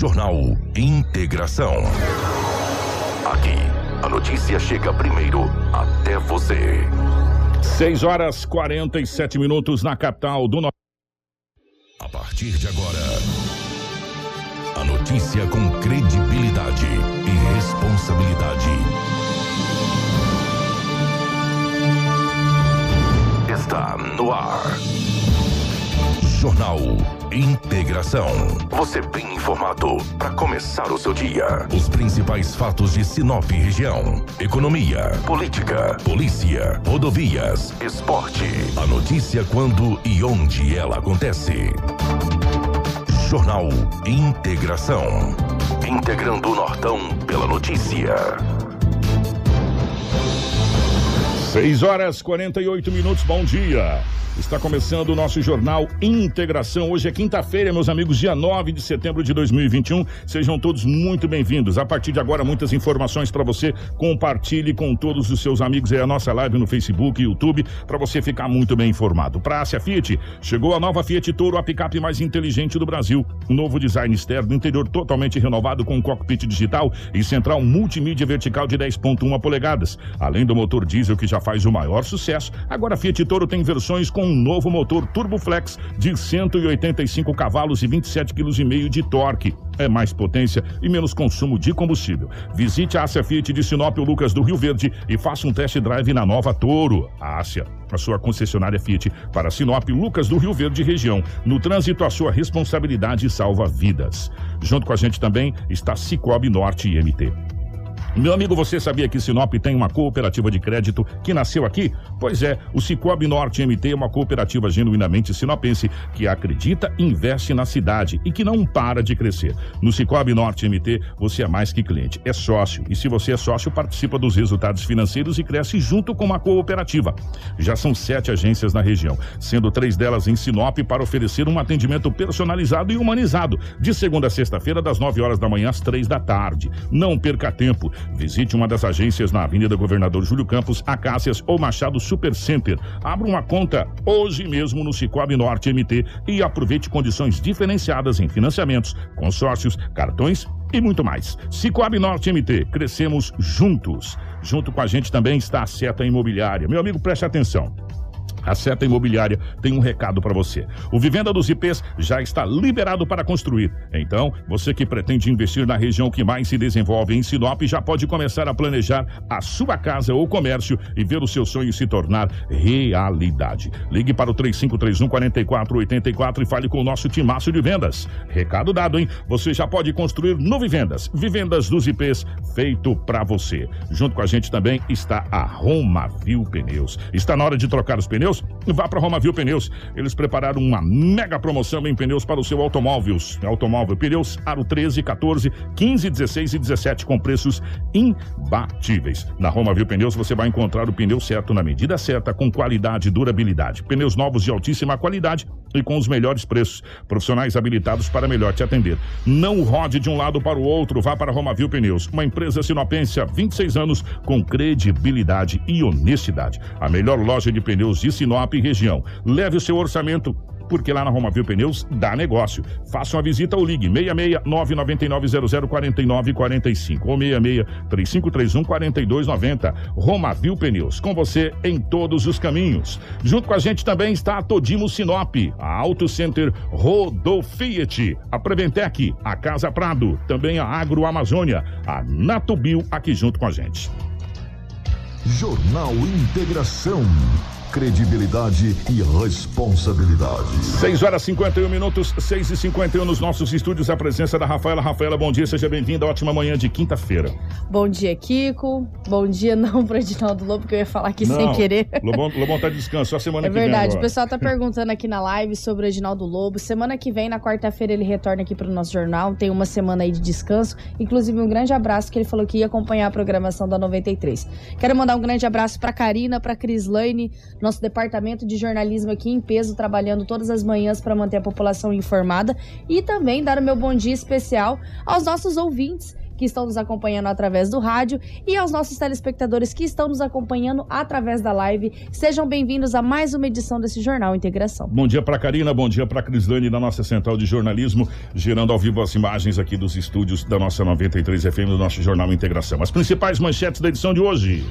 Jornal Integração. Aqui, a notícia chega primeiro até você. 6h47 na capital do Norte. A partir de agora, a notícia com credibilidade e responsabilidade está no ar. Jornal Integração. Você bem informado para começar o seu dia. Os principais fatos de Sinop e região: economia, política, polícia, rodovias, esporte. A notícia quando e onde ela acontece. Jornal Integração. Integrando o Nortão pela notícia. 6h48. Bom dia. Está começando o nosso Jornal Integração. Hoje é quinta-feira, meus amigos, dia 9 de setembro de 2021. Sejam todos muito bem-vindos. A partir de agora, muitas informações para você. Compartilhe com todos os seus amigos. É a nossa live no Facebook e YouTube para você ficar muito bem informado. Praça Fiat. Chegou a nova Fiat Toro, a picape mais inteligente do Brasil. Um novo design externo, interior totalmente renovado com cockpit digital e central multimídia vertical de 10,1 polegadas. Além do motor diesel que já faz o maior sucesso, agora a Fiat Toro tem versões com um novo motor Turboflex de 185 cavalos e 27,5 kg de torque. É mais potência e menos consumo de combustível. Visite a Ásia Fiat de Sinop ou Lucas do Rio Verde e faça um test drive na nova Toro. A Ásia, a sua concessionária Fiat para Sinop, Lucas do Rio Verde e região. No trânsito, a sua responsabilidade salva vidas. Junto com a gente também está Sicoob Norte MT. Meu amigo, você sabia que Sinop tem uma cooperativa de crédito que nasceu aqui? Pois é, o Sicoob Norte MT é uma cooperativa genuinamente sinopense que acredita e investe na cidade e que não para de crescer. No Sicoob Norte MT, você é mais que cliente, é sócio. E se você é sócio, participa dos resultados financeiros e cresce junto com uma cooperativa. Já são 7 agências na região, sendo 3 delas em Sinop, para oferecer um atendimento personalizado e humanizado, de segunda a sexta-feira, das 9h da manhã às 3 da tarde. Não perca tempo. Visite uma das agências na Avenida Governador Júlio Campos, Acácias ou Machado Supercenter. Abra uma conta hoje mesmo no Sicoob Norte MT e aproveite condições diferenciadas em financiamentos, consórcios, cartões e muito mais. Sicoob Norte MT, crescemos juntos. Junto com a gente também está a Seta Imobiliária. Meu amigo, preste atenção. A Seta Imobiliária tem um recado para você. O Vivenda dos Ipês já está liberado para construir. Então, você que pretende investir na região que mais se desenvolve em Sinop, já pode começar a planejar a sua casa ou comércio e ver o seu sonho se tornar realidade. Ligue para o 3531-4484 e fale com o nosso timaço de vendas. Recado dado, hein? Você já pode construir no Vivendas. Vivendas dos Ipês, feito para você. Junto com a gente também está a Romavio Pneus. Está na hora de trocar os pneus? Vá para Romavio Pneus. Eles prepararam uma mega promoção em pneus para o seu automóvel. Pneus aro 13, 14, 15, 16 e 17 com preços imbatíveis. Na Romavio Pneus você vai encontrar o pneu certo na medida certa, com qualidade e durabilidade. Pneus novos de altíssima qualidade e com os melhores preços. Profissionais habilitados para melhor te atender. Não rode de um lado para o outro. Vá para Romavio Pneus, uma empresa sinopense há 26 anos com credibilidade e honestidade. A melhor loja de pneus de Sinop e região. Leve o seu orçamento, porque lá na Romavio Pneus dá negócio. Faça uma visita ou ligue 66999004945 ou 66-3531-4290. Romavio Pneus, com você em todos os caminhos. Junto com a gente também está a Todimo Sinop, a Auto Center Rodolfiet, a Preventec, a Casa Prado, também a Agro Amazônia, a Natubio aqui junto com a gente. Jornal Integração. Credibilidade e responsabilidade. 6h51, 6h51 nos nossos estúdios, a presença da Rafaela. Rafaela, bom dia, seja bem-vinda, ótima manhã de quinta-feira. Bom dia, Kiko. Bom dia, não, para Edinaldo Lobo, que eu ia falar aqui não, sem querer. Lobão tá de descanso, só semana que vem. É verdade, o pessoal tá perguntando aqui na live sobre o Edinaldo Lobo. Semana que vem, na quarta-feira, ele retorna aqui pro nosso jornal, tem uma semana aí de descanso. Inclusive, um grande abraço, que ele falou que ia acompanhar a programação da 93. Quero mandar um grande abraço pra Karina, pra Crislane, nosso departamento de jornalismo aqui em peso, trabalhando todas as manhãs para manter a população informada, e também dar o meu bom dia especial aos nossos ouvintes que estão nos acompanhando através do rádio e aos nossos telespectadores que estão nos acompanhando através da live. Sejam bem-vindos a mais uma edição desse Jornal Integração. Bom dia para Karina, bom dia para Crislane da nossa central de jornalismo, gerando ao vivo as imagens aqui dos estúdios da nossa 93 FM, do nosso Jornal Integração. As principais manchetes da edição de hoje.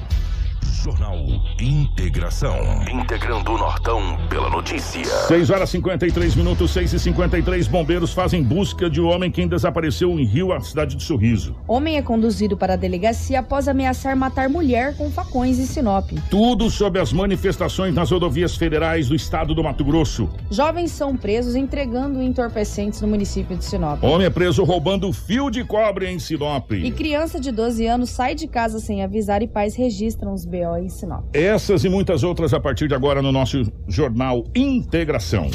Jornal Integração. Integrando o Nortão pela notícia. 6h53, 6h53. Bombeiros fazem busca de um homem que desapareceu em Rio, a cidade de Sorriso. Homem é conduzido para a delegacia após ameaçar matar mulher com facões em Sinop. Tudo sobre as manifestações nas rodovias federais do estado do Mato Grosso. Jovens são presos entregando entorpecentes no município de Sinop. Homem é preso roubando fio de cobre em Sinop. E criança de 12 anos sai de casa sem avisar e pais registram os BO em Sinop. Essas e muitas outras a partir de agora no nosso Jornal Integração.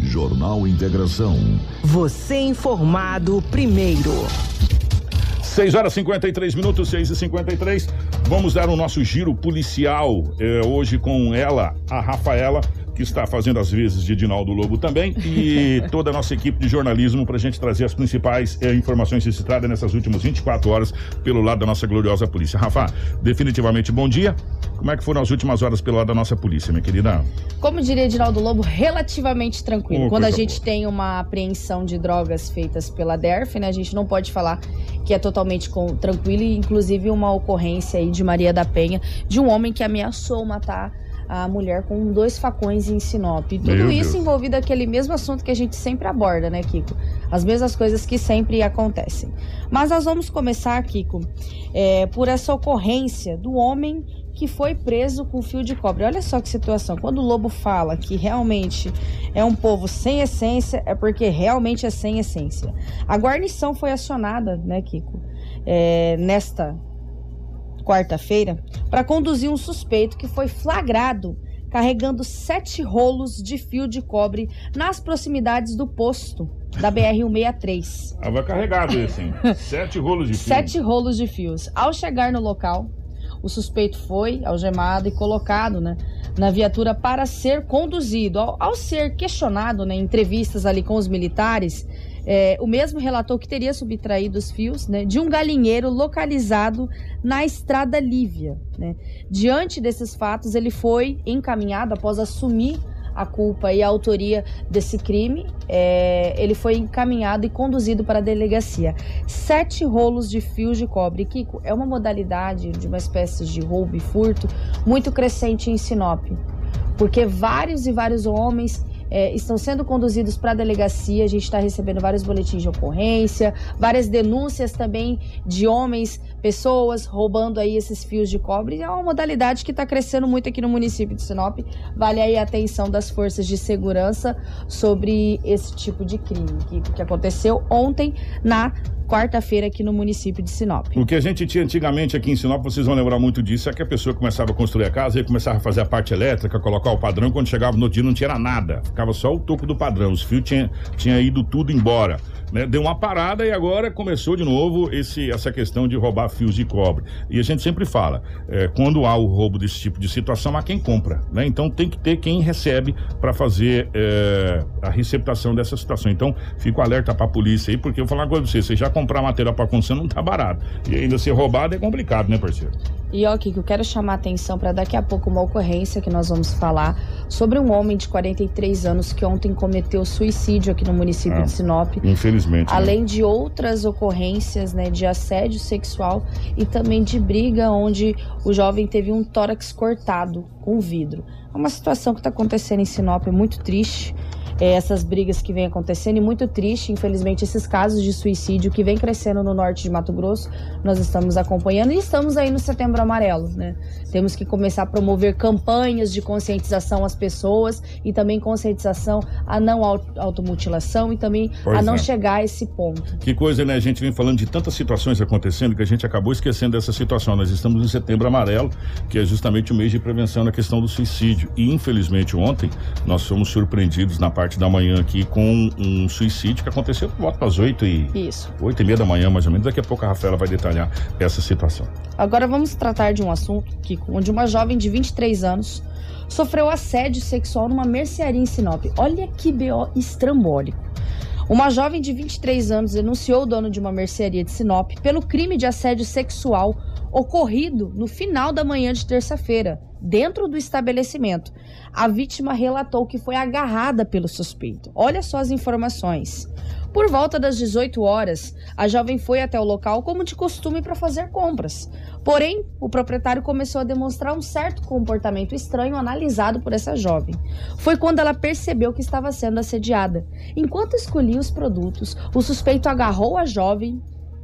Jornal Integração. Você informado primeiro. 6h53, 6h53. Vamos dar o nosso giro policial hoje com ela, a Rafaela, que está fazendo as vezes de Edinaldo Lobo também, e toda a nossa equipe de jornalismo para a gente trazer as principais informações registradas nessas últimas 24 horas pelo lado da nossa gloriosa polícia. Rafa, definitivamente bom dia. Como é que foram as últimas horas pelo lado da nossa polícia, minha querida? Como diria Edinaldo Lobo, relativamente tranquilo. Quando a gente tem uma apreensão de drogas feitas pela DERF, né, a gente não pode falar que é totalmente tranquilo, e inclusive uma ocorrência aí de Maria da Penha, de um homem que ameaçou matar a mulher com 2 facões em Sinop. Tudo Meu isso Deus. Envolvido aquele mesmo assunto que a gente sempre aborda, né, Kiko? As mesmas coisas que sempre acontecem. Mas nós vamos começar, Kiko, por essa ocorrência do homem que foi preso com fio de cobre. Olha só que situação. Quando o Lobo fala que realmente é um povo sem essência, é porque realmente é sem essência. A guarnição foi acionada, né, Kiko, nesta quarta-feira, para conduzir um suspeito que foi flagrado carregando 7 rolos de fio de cobre nas proximidades do posto da BR-163. Tava carregado esse, hein? 7 rolos de fio. 7 rolos de fios. Ao chegar no local, o suspeito foi algemado e colocado, né, na viatura para ser conduzido. Ao ser questionado, né, em entrevistas ali com os militares, o mesmo relatou que teria subtraído os fios, né, de um galinheiro localizado na Estrada Lívia, né. Diante desses fatos, ele foi encaminhado, após assumir a culpa e a autoria desse crime, ele foi encaminhado e conduzido para a delegacia. 7 rolos de fios de cobre. Kiko, é uma modalidade de uma espécie de roubo e furto muito crescente em Sinop, porque vários e vários homens estão sendo conduzidos para a delegacia. A gente está recebendo vários boletins de ocorrência, várias denúncias também de homens, pessoas roubando aí esses fios de cobre. É uma modalidade que está crescendo muito aqui no município de Sinop. Vale aí a atenção das forças de segurança sobre esse tipo de crime que aconteceu ontem na quarta-feira aqui no município de Sinop. O que a gente tinha antigamente aqui em Sinop, vocês vão lembrar muito disso, é que a pessoa começava a construir a casa e começava a fazer a parte elétrica, colocar o padrão, quando chegava no dia não tinha nada, ficava só o toco do padrão, os fios tinha ido tudo embora, né? Deu uma parada e agora começou de novo essa questão de roubar fios de cobre. E a gente sempre fala, quando há o roubo desse tipo de situação, há quem compra, né? Então tem que ter quem recebe para fazer a receptação dessa situação. Então fico alerta para a polícia aí, porque eu vou falar uma coisa pra vocês já comprar material para construção não tá barato. E ainda ser roubado é complicado, né, parceiro? E ó, Kiko, eu quero chamar a atenção para daqui a pouco uma ocorrência que nós vamos falar sobre um homem de 43 anos que ontem cometeu suicídio aqui no município de Sinop. Infelizmente. Além de outras ocorrências, né, de assédio sexual e também de briga, onde o jovem teve um tórax cortado com vidro. É uma situação que tá acontecendo em Sinop, é muito triste. Essas brigas que vem acontecendo, e muito triste, infelizmente, esses casos de suicídio que vem crescendo no norte de Mato Grosso. Nós estamos acompanhando e estamos aí no Setembro Amarelo, né? Temos que começar a promover campanhas de conscientização às pessoas e também conscientização a não automutilação e também a não chegar a esse ponto. Que coisa, né? A gente vem falando de tantas situações acontecendo que a gente acabou esquecendo dessa situação. Nós estamos no Setembro Amarelo, que é justamente o mês de prevenção na questão do suicídio. E, infelizmente, ontem nós fomos surpreendidos na parte da manhã aqui com um suicídio que aconteceu por volta das 8h30 da manhã, mais ou menos. Daqui a pouco a Rafaela vai detalhar essa situação. Agora vamos tratar de um assunto, Kiko, onde uma jovem de 23 anos sofreu assédio sexual numa mercearia em Sinop. Olha que BO estrambólico. Uma jovem de 23 anos denunciou o dono de uma mercearia de Sinop pelo crime de assédio sexual ocorrido no final da manhã de terça-feira, dentro do estabelecimento. A vítima relatou que foi agarrada pelo suspeito. Olha só as informações. Por volta das 18 horas, a jovem foi até o local como de costume para fazer compras. Porém, o proprietário começou a demonstrar um certo comportamento estranho analisado por essa jovem. Foi quando ela percebeu que estava sendo assediada. Enquanto escolhia os produtos, o suspeito agarrou a jovem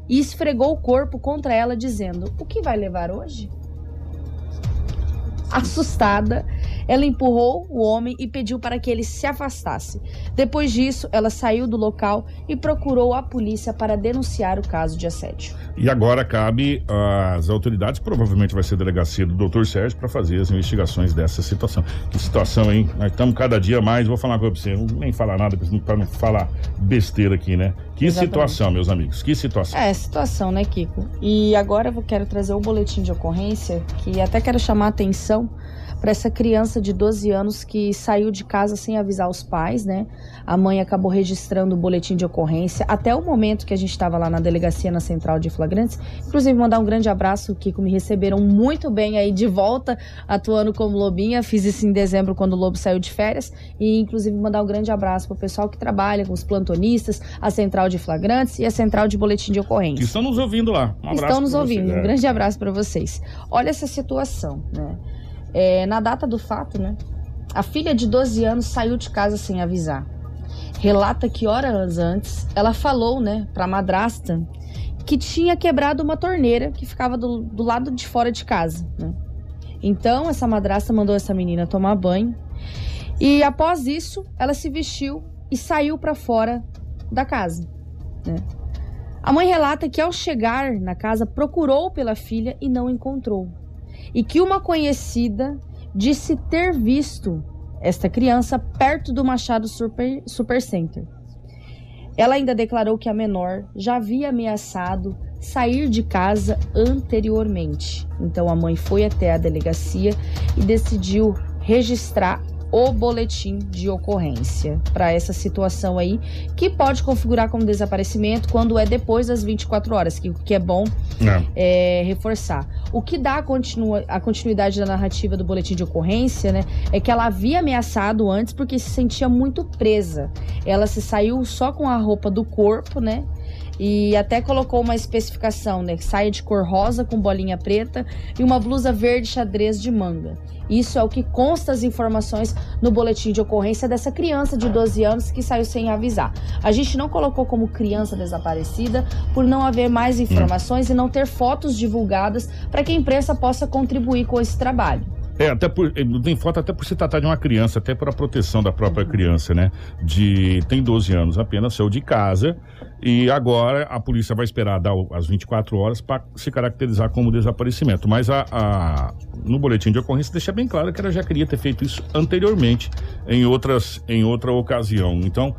e esfregou o corpo contra ela, dizendo: "O que vai levar hoje?" Assustada, ela empurrou o homem e pediu para que ele se afastasse. Depois disso, ela saiu do local e procurou a polícia para denunciar o caso de assédio. E agora cabe às autoridades, provavelmente vai ser a delegacia do Dr. Sérgio, para fazer as investigações dessa situação. Que situação, hein? Nós estamos cada dia mais, vou falar uma coisa para você, eu nem falar nada para não falar besteira aqui, né? Que Exatamente. Situação, meus amigos, que situação. É, situação, né, Kiko? E agora eu quero trazer o boletim de ocorrência, que até quero chamar a atenção para essa criança de 12 anos que saiu de casa sem avisar os pais, né? A mãe acabou registrando o boletim de ocorrência. Até o momento que a gente estava lá na delegacia, na central de flagrantes, inclusive mandar um grande abraço, Kiko, me receberam muito bem aí de volta, atuando como lobinha. Fiz isso em dezembro, quando o Lobo saiu de férias. E inclusive mandar um grande abraço para o pessoal que trabalha com os plantonistas, a central de flagrantes e a central de boletim de ocorrência. Que estão nos ouvindo lá. Um abraço. Estão nos ouvindo. Vocês, né? Um grande abraço para vocês. Olha essa situação, né? Na data do fato, né, a filha de 12 anos saiu de casa sem avisar. Relata que horas antes ela falou, né, para a madrasta que tinha quebrado uma torneira que ficava do lado de fora de casa, né? Então essa madrasta mandou essa menina tomar banho e após isso ela se vestiu e saiu para fora da casa, né? A mãe relata que ao chegar na casa procurou pela filha e não encontrou. E que uma conhecida disse ter visto esta criança perto do Machado Supercenter. Ela ainda declarou que a menor já havia ameaçado sair de casa anteriormente. Então a mãe foi até a delegacia e decidiu registrar o boletim de ocorrência para essa situação aí, que pode configurar como desaparecimento quando é depois das 24 horas, que é bom reforçar. O que dá a continuidade da narrativa do boletim de ocorrência, né, é que ela havia ameaçado antes porque se sentia muito presa. Ela se saiu só com a roupa do corpo, né? E até colocou uma especificação, né? Saia de cor rosa com bolinha preta e uma blusa verde xadrez de manga. Isso é o que consta as informações no boletim de ocorrência dessa criança de 12 anos que saiu sem avisar. A gente não colocou como criança desaparecida por não haver mais informações e não ter fotos divulgadas para que a imprensa possa contribuir com esse trabalho. Tem foto até por se tratar de uma criança, até por a proteção da própria criança, né? Tem 12 anos apenas, saiu de casa e agora a polícia vai esperar dar as 24 horas para se caracterizar como desaparecimento. Mas no boletim de ocorrência deixa bem claro que ela já queria ter feito isso anteriormente em outra ocasião. Então,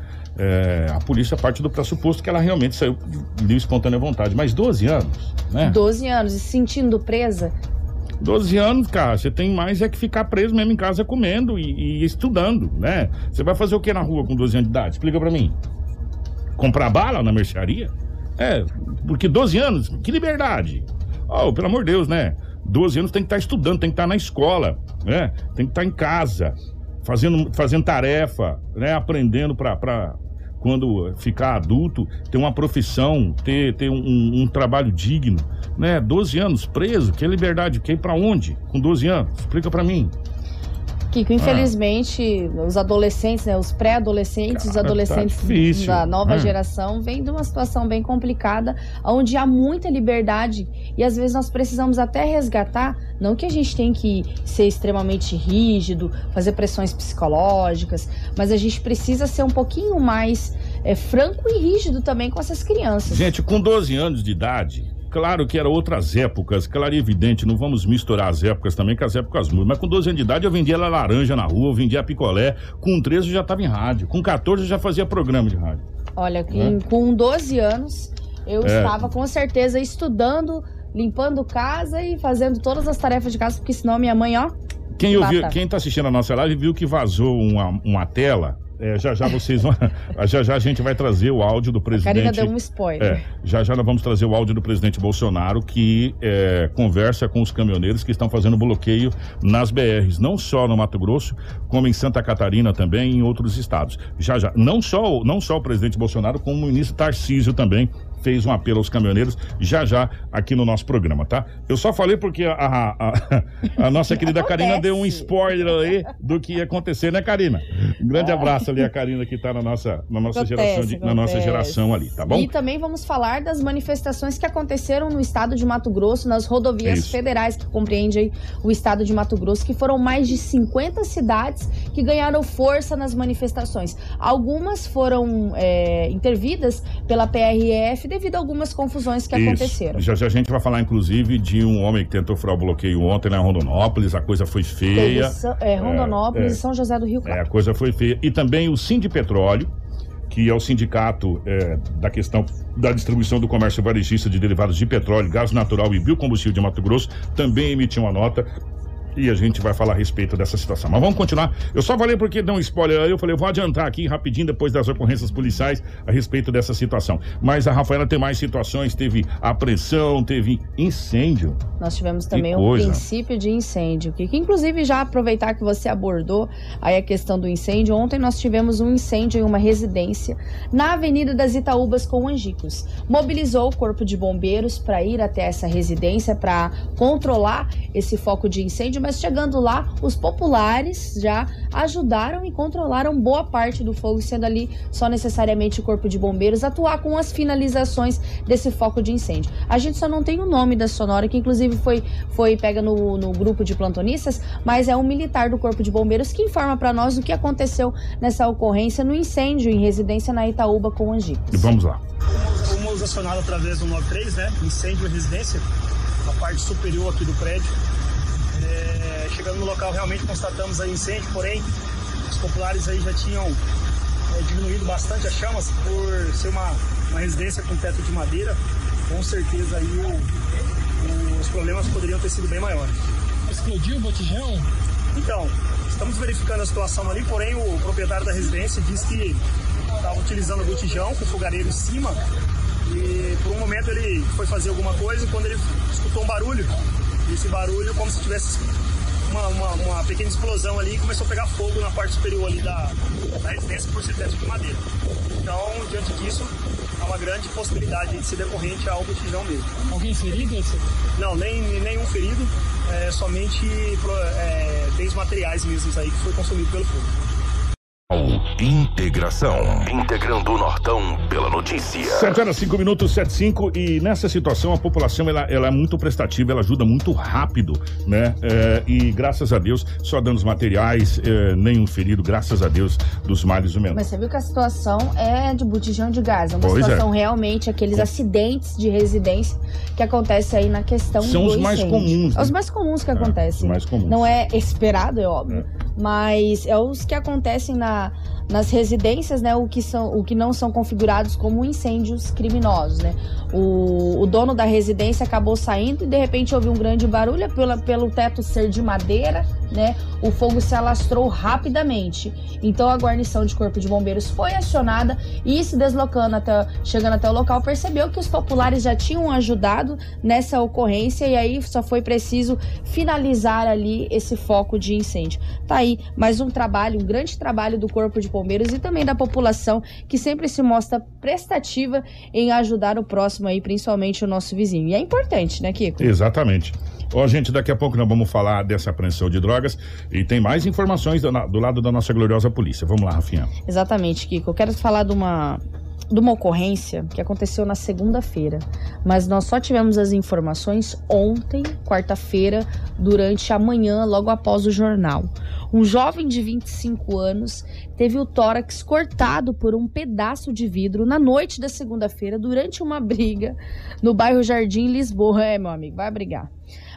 a polícia parte do pressuposto que ela realmente saiu de espontânea vontade. Mas 12 anos, né? 12 anos e se sentindo presa. 12 anos, cara, você tem mais é que ficar preso mesmo em casa comendo e estudando, né? Você vai fazer o que na rua com 12 anos de idade? Explica pra mim. Comprar bala na mercearia? Porque 12 anos, que liberdade. Pelo amor de Deus, né? 12 anos tem que estar estudando, tem que estar na escola, né? Tem que estar em casa, fazendo tarefa, né? Aprendendo pra quando ficar adulto, ter uma profissão, ter um trabalho digno, né? 12 anos preso, que liberdade, que ir pra onde? Com 12 anos, explica pra mim. Kiko, infelizmente, os adolescentes, né, os pré-adolescentes, os adolescentes da nova geração vêm de uma situação bem complicada, onde há muita liberdade e às vezes nós precisamos até resgatar. Não que a gente tem que ser extremamente rígido, fazer pressões psicológicas, mas a gente precisa ser um pouquinho mais franco e rígido também com essas crianças. Gente, com 12 anos de idade, claro que eram outras épocas, claro e evidente, não vamos misturar as épocas também, que as épocas mudam. Mas com 12 anos de idade eu vendia laranja na rua, eu vendia picolé, com 13 eu já estava em rádio, com 14 eu já fazia programa de rádio. Olha, com 12 anos eu estava com certeza estudando, limpando casa e fazendo todas as tarefas de casa, porque senão minha mãe, quem tá assistindo a nossa live viu que vazou uma tela Já já a gente vai trazer o áudio do presidente. A Karina deu um spoiler. Já já nós vamos trazer o áudio do presidente Bolsonaro, que conversa com os caminhoneiros que estão fazendo bloqueio nas BRs, não só no Mato Grosso, como em Santa Catarina também, e em outros estados. Já já, não só o presidente Bolsonaro, como o ministro Tarcísio também fez um apelo aos caminhoneiros, já já aqui no nosso programa, tá? Eu só falei porque a nossa querida Karina deu um spoiler aí do que ia acontecer, né, Karina? Um grande abraço ali a Karina, que tá na nossa geração ali, tá bom? E também vamos falar das manifestações que aconteceram no estado de Mato Grosso, nas rodovias federais que compreendem o estado de Mato Grosso, que foram mais de 50 cidades que ganharam força nas manifestações. Algumas foram intervidas pela PRF devido a algumas confusões que aconteceram. Já a gente vai falar, inclusive, de um homem que tentou furar o bloqueio ontem na Rondonópolis. A coisa foi feia. Rondonópolis e São José do Rio Claro. A coisa foi feia. E também o Sindipetróleo, que é o sindicato da questão da distribuição do comércio varejista de derivados de petróleo, gás natural e biocombustível de Mato Grosso, também emitiu uma nota. E a gente vai falar a respeito dessa situação. Mas vamos continuar. Eu só falei porque deu um spoiler aí. Eu falei, eu vou adiantar aqui rapidinho depois das ocorrências policiais a respeito dessa situação. Mas a Rafaela tem mais situações. Teve apreensão, teve incêndio. Nós tivemos também um princípio de incêndio. Que inclusive, já aproveitar que você abordou aí a questão do incêndio. Ontem nós tivemos um incêndio em uma residência na Avenida das Itaúbas com Angicos. Mobilizou o corpo de bombeiros para ir até essa residência para controlar esse foco de incêndio. Mas chegando lá, os populares já ajudaram e controlaram boa parte do fogo, sendo ali só necessariamente o Corpo de Bombeiros atuar com as finalizações desse foco de incêndio. A gente só não tem o nome da sonora, que inclusive foi pega no grupo de plantonistas, mas é um militar do Corpo de Bombeiros que informa para nós o que aconteceu nessa ocorrência no incêndio em residência na Itaúba com Angicos. E vamos lá. Fomos acionados através do 93, né? Incêndio em residência, na parte superior aqui do prédio. Chegando no local, realmente constatamos aí incêndio, porém os populares aí já tinham diminuído bastante as chamas por ser uma residência com teto de madeira. Com certeza aí os problemas poderiam ter sido bem maiores. Explodiu o botijão? Então, estamos verificando a situação ali, porém o proprietário da residência disse que estava utilizando o botijão com o fogareiro em cima e por um momento ele foi fazer alguma coisa e quando ele escutou um barulho, esse barulho como se tivesse uma pequena explosão ali e começou a pegar fogo na parte superior ali da residência por ser teto de madeira. Então, diante disso, há uma grande possibilidade de ser decorrente ao botijão mesmo. Alguém ferido? Não, nenhum ferido, somente bens materiais mesmos aí que foi consumido pelo fogo. Integração, integrando o Nortão pela notícia. 7h05, 7h05. E nessa situação a população ela é muito prestativa, ela ajuda muito rápido, né? E graças a Deus, só danos materiais, nenhum ferido, graças a Deus, dos males humanos. Mas você viu que a situação é de botijão de gás, é uma situação realmente, aqueles acidentes de residência que acontecem aí na questão são os mais comuns, né? Os mais comuns que acontecem. Mais comuns. Não é esperado, é óbvio. Mas é os que acontecem nas residências, né? O que não são configurados como incêndios criminosos, né? O dono da residência acabou saindo e de repente houve um grande barulho pelo teto ser de madeira, né? O fogo se alastrou rapidamente. Então a guarnição de Corpo de Bombeiros foi acionada e se deslocando chegando até o local, percebeu que os populares já tinham ajudado nessa ocorrência e aí só foi preciso finalizar ali esse foco de incêndio. Tá aí mais um grande trabalho do Corpo de Bombeiros e também da população, que sempre se mostra prestativa em ajudar o próximo aí, principalmente o nosso vizinho. E é importante, né, Kiko? Exatamente. Ó, gente, daqui a pouco nós vamos falar dessa apreensão de drogas e tem mais informações do lado da nossa gloriosa polícia. Vamos lá, Rafinha. Exatamente, Kiko. Eu quero falar de uma ocorrência que aconteceu na segunda-feira, mas nós só tivemos as informações ontem, quarta-feira, durante a manhã, logo após o jornal. Um jovem de 25 anos teve o tórax cortado por um pedaço de vidro na noite da segunda-feira, durante uma briga no bairro Jardim, Lisboa. Meu amigo, vai brigar.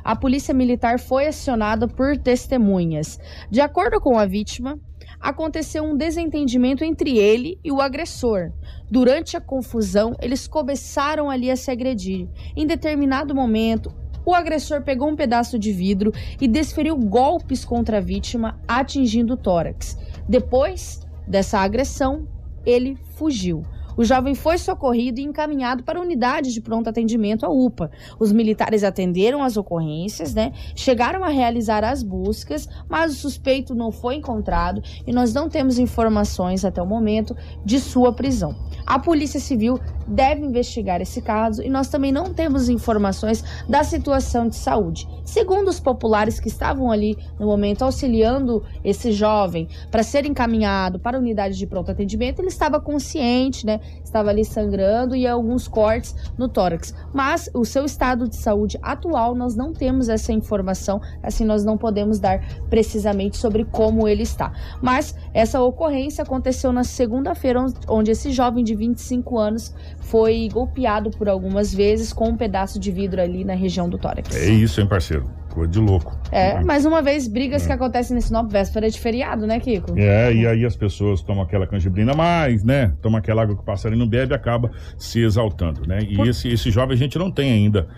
A polícia militar foi acionada por testemunhas. De acordo com a vítima, aconteceu um desentendimento entre ele e o agressor. Durante a confusão, eles começaram ali a se agredir. Em determinado momento, o agressor pegou um pedaço de vidro e desferiu golpes contra a vítima, atingindo o tórax. Depois, dessa agressão, ele fugiu. O jovem foi socorrido e encaminhado para a unidade de pronto atendimento, a UPA. Os militares atenderam as ocorrências, chegaram a realizar as buscas, mas o suspeito não foi encontrado e nós não temos informações até o momento de sua prisão. A Polícia Civil deve investigar esse caso e nós também não temos informações da situação de saúde. Segundo os populares que estavam ali no momento auxiliando esse jovem para ser encaminhado para a unidade de pronto atendimento, ele estava consciente, estava ali sangrando e alguns cortes no tórax, mas o seu estado de saúde atual nós não temos essa informação, assim nós não podemos dar precisamente sobre como ele está. Mas essa ocorrência aconteceu na segunda-feira, onde esse jovem de 25 anos foi golpeado por algumas vezes com um pedaço de vidro ali na região do tórax. É isso, hein, parceiro? Coisa de louco. É, mais uma vez, brigas que acontecem nesse Sinop véspera de feriado, né, Kiko? É, e aí as pessoas tomam aquela canjibrina mais, Toma aquela água que o passarinho não bebe e acaba se exaltando, E esse jovem a gente não tem ainda,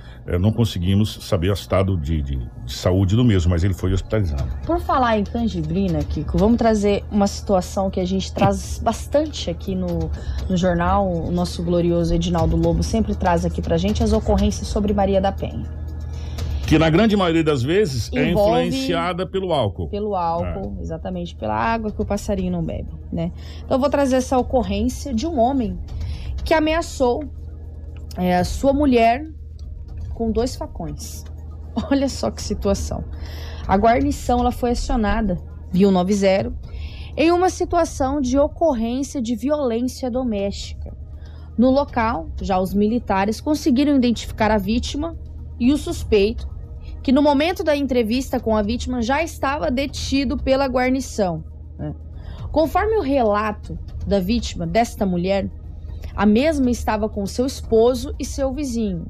não conseguimos saber o estado de saúde do mesmo, mas ele foi hospitalizado. Por falar em canjibrina, Kiko, vamos trazer uma situação que a gente traz bastante aqui no jornal, o nosso glorioso Edinaldo Lobo sempre traz aqui pra gente as ocorrências sobre Maria da Penha. Que na grande maioria das vezes é influenciada pelo álcool. Pelo álcool, exatamente, pela água que o passarinho não bebe, Então eu vou trazer essa ocorrência de um homem que ameaçou a sua mulher com 2 facões. Olha só que situação. A guarnição ela foi acionada, via 190, em uma situação de ocorrência de violência doméstica. No local, já os militares conseguiram identificar a vítima e o suspeito, que no momento da entrevista com a vítima já estava detido pela guarnição. Conforme o relato da vítima, desta mulher, a mesma estava com seu esposo e seu vizinho.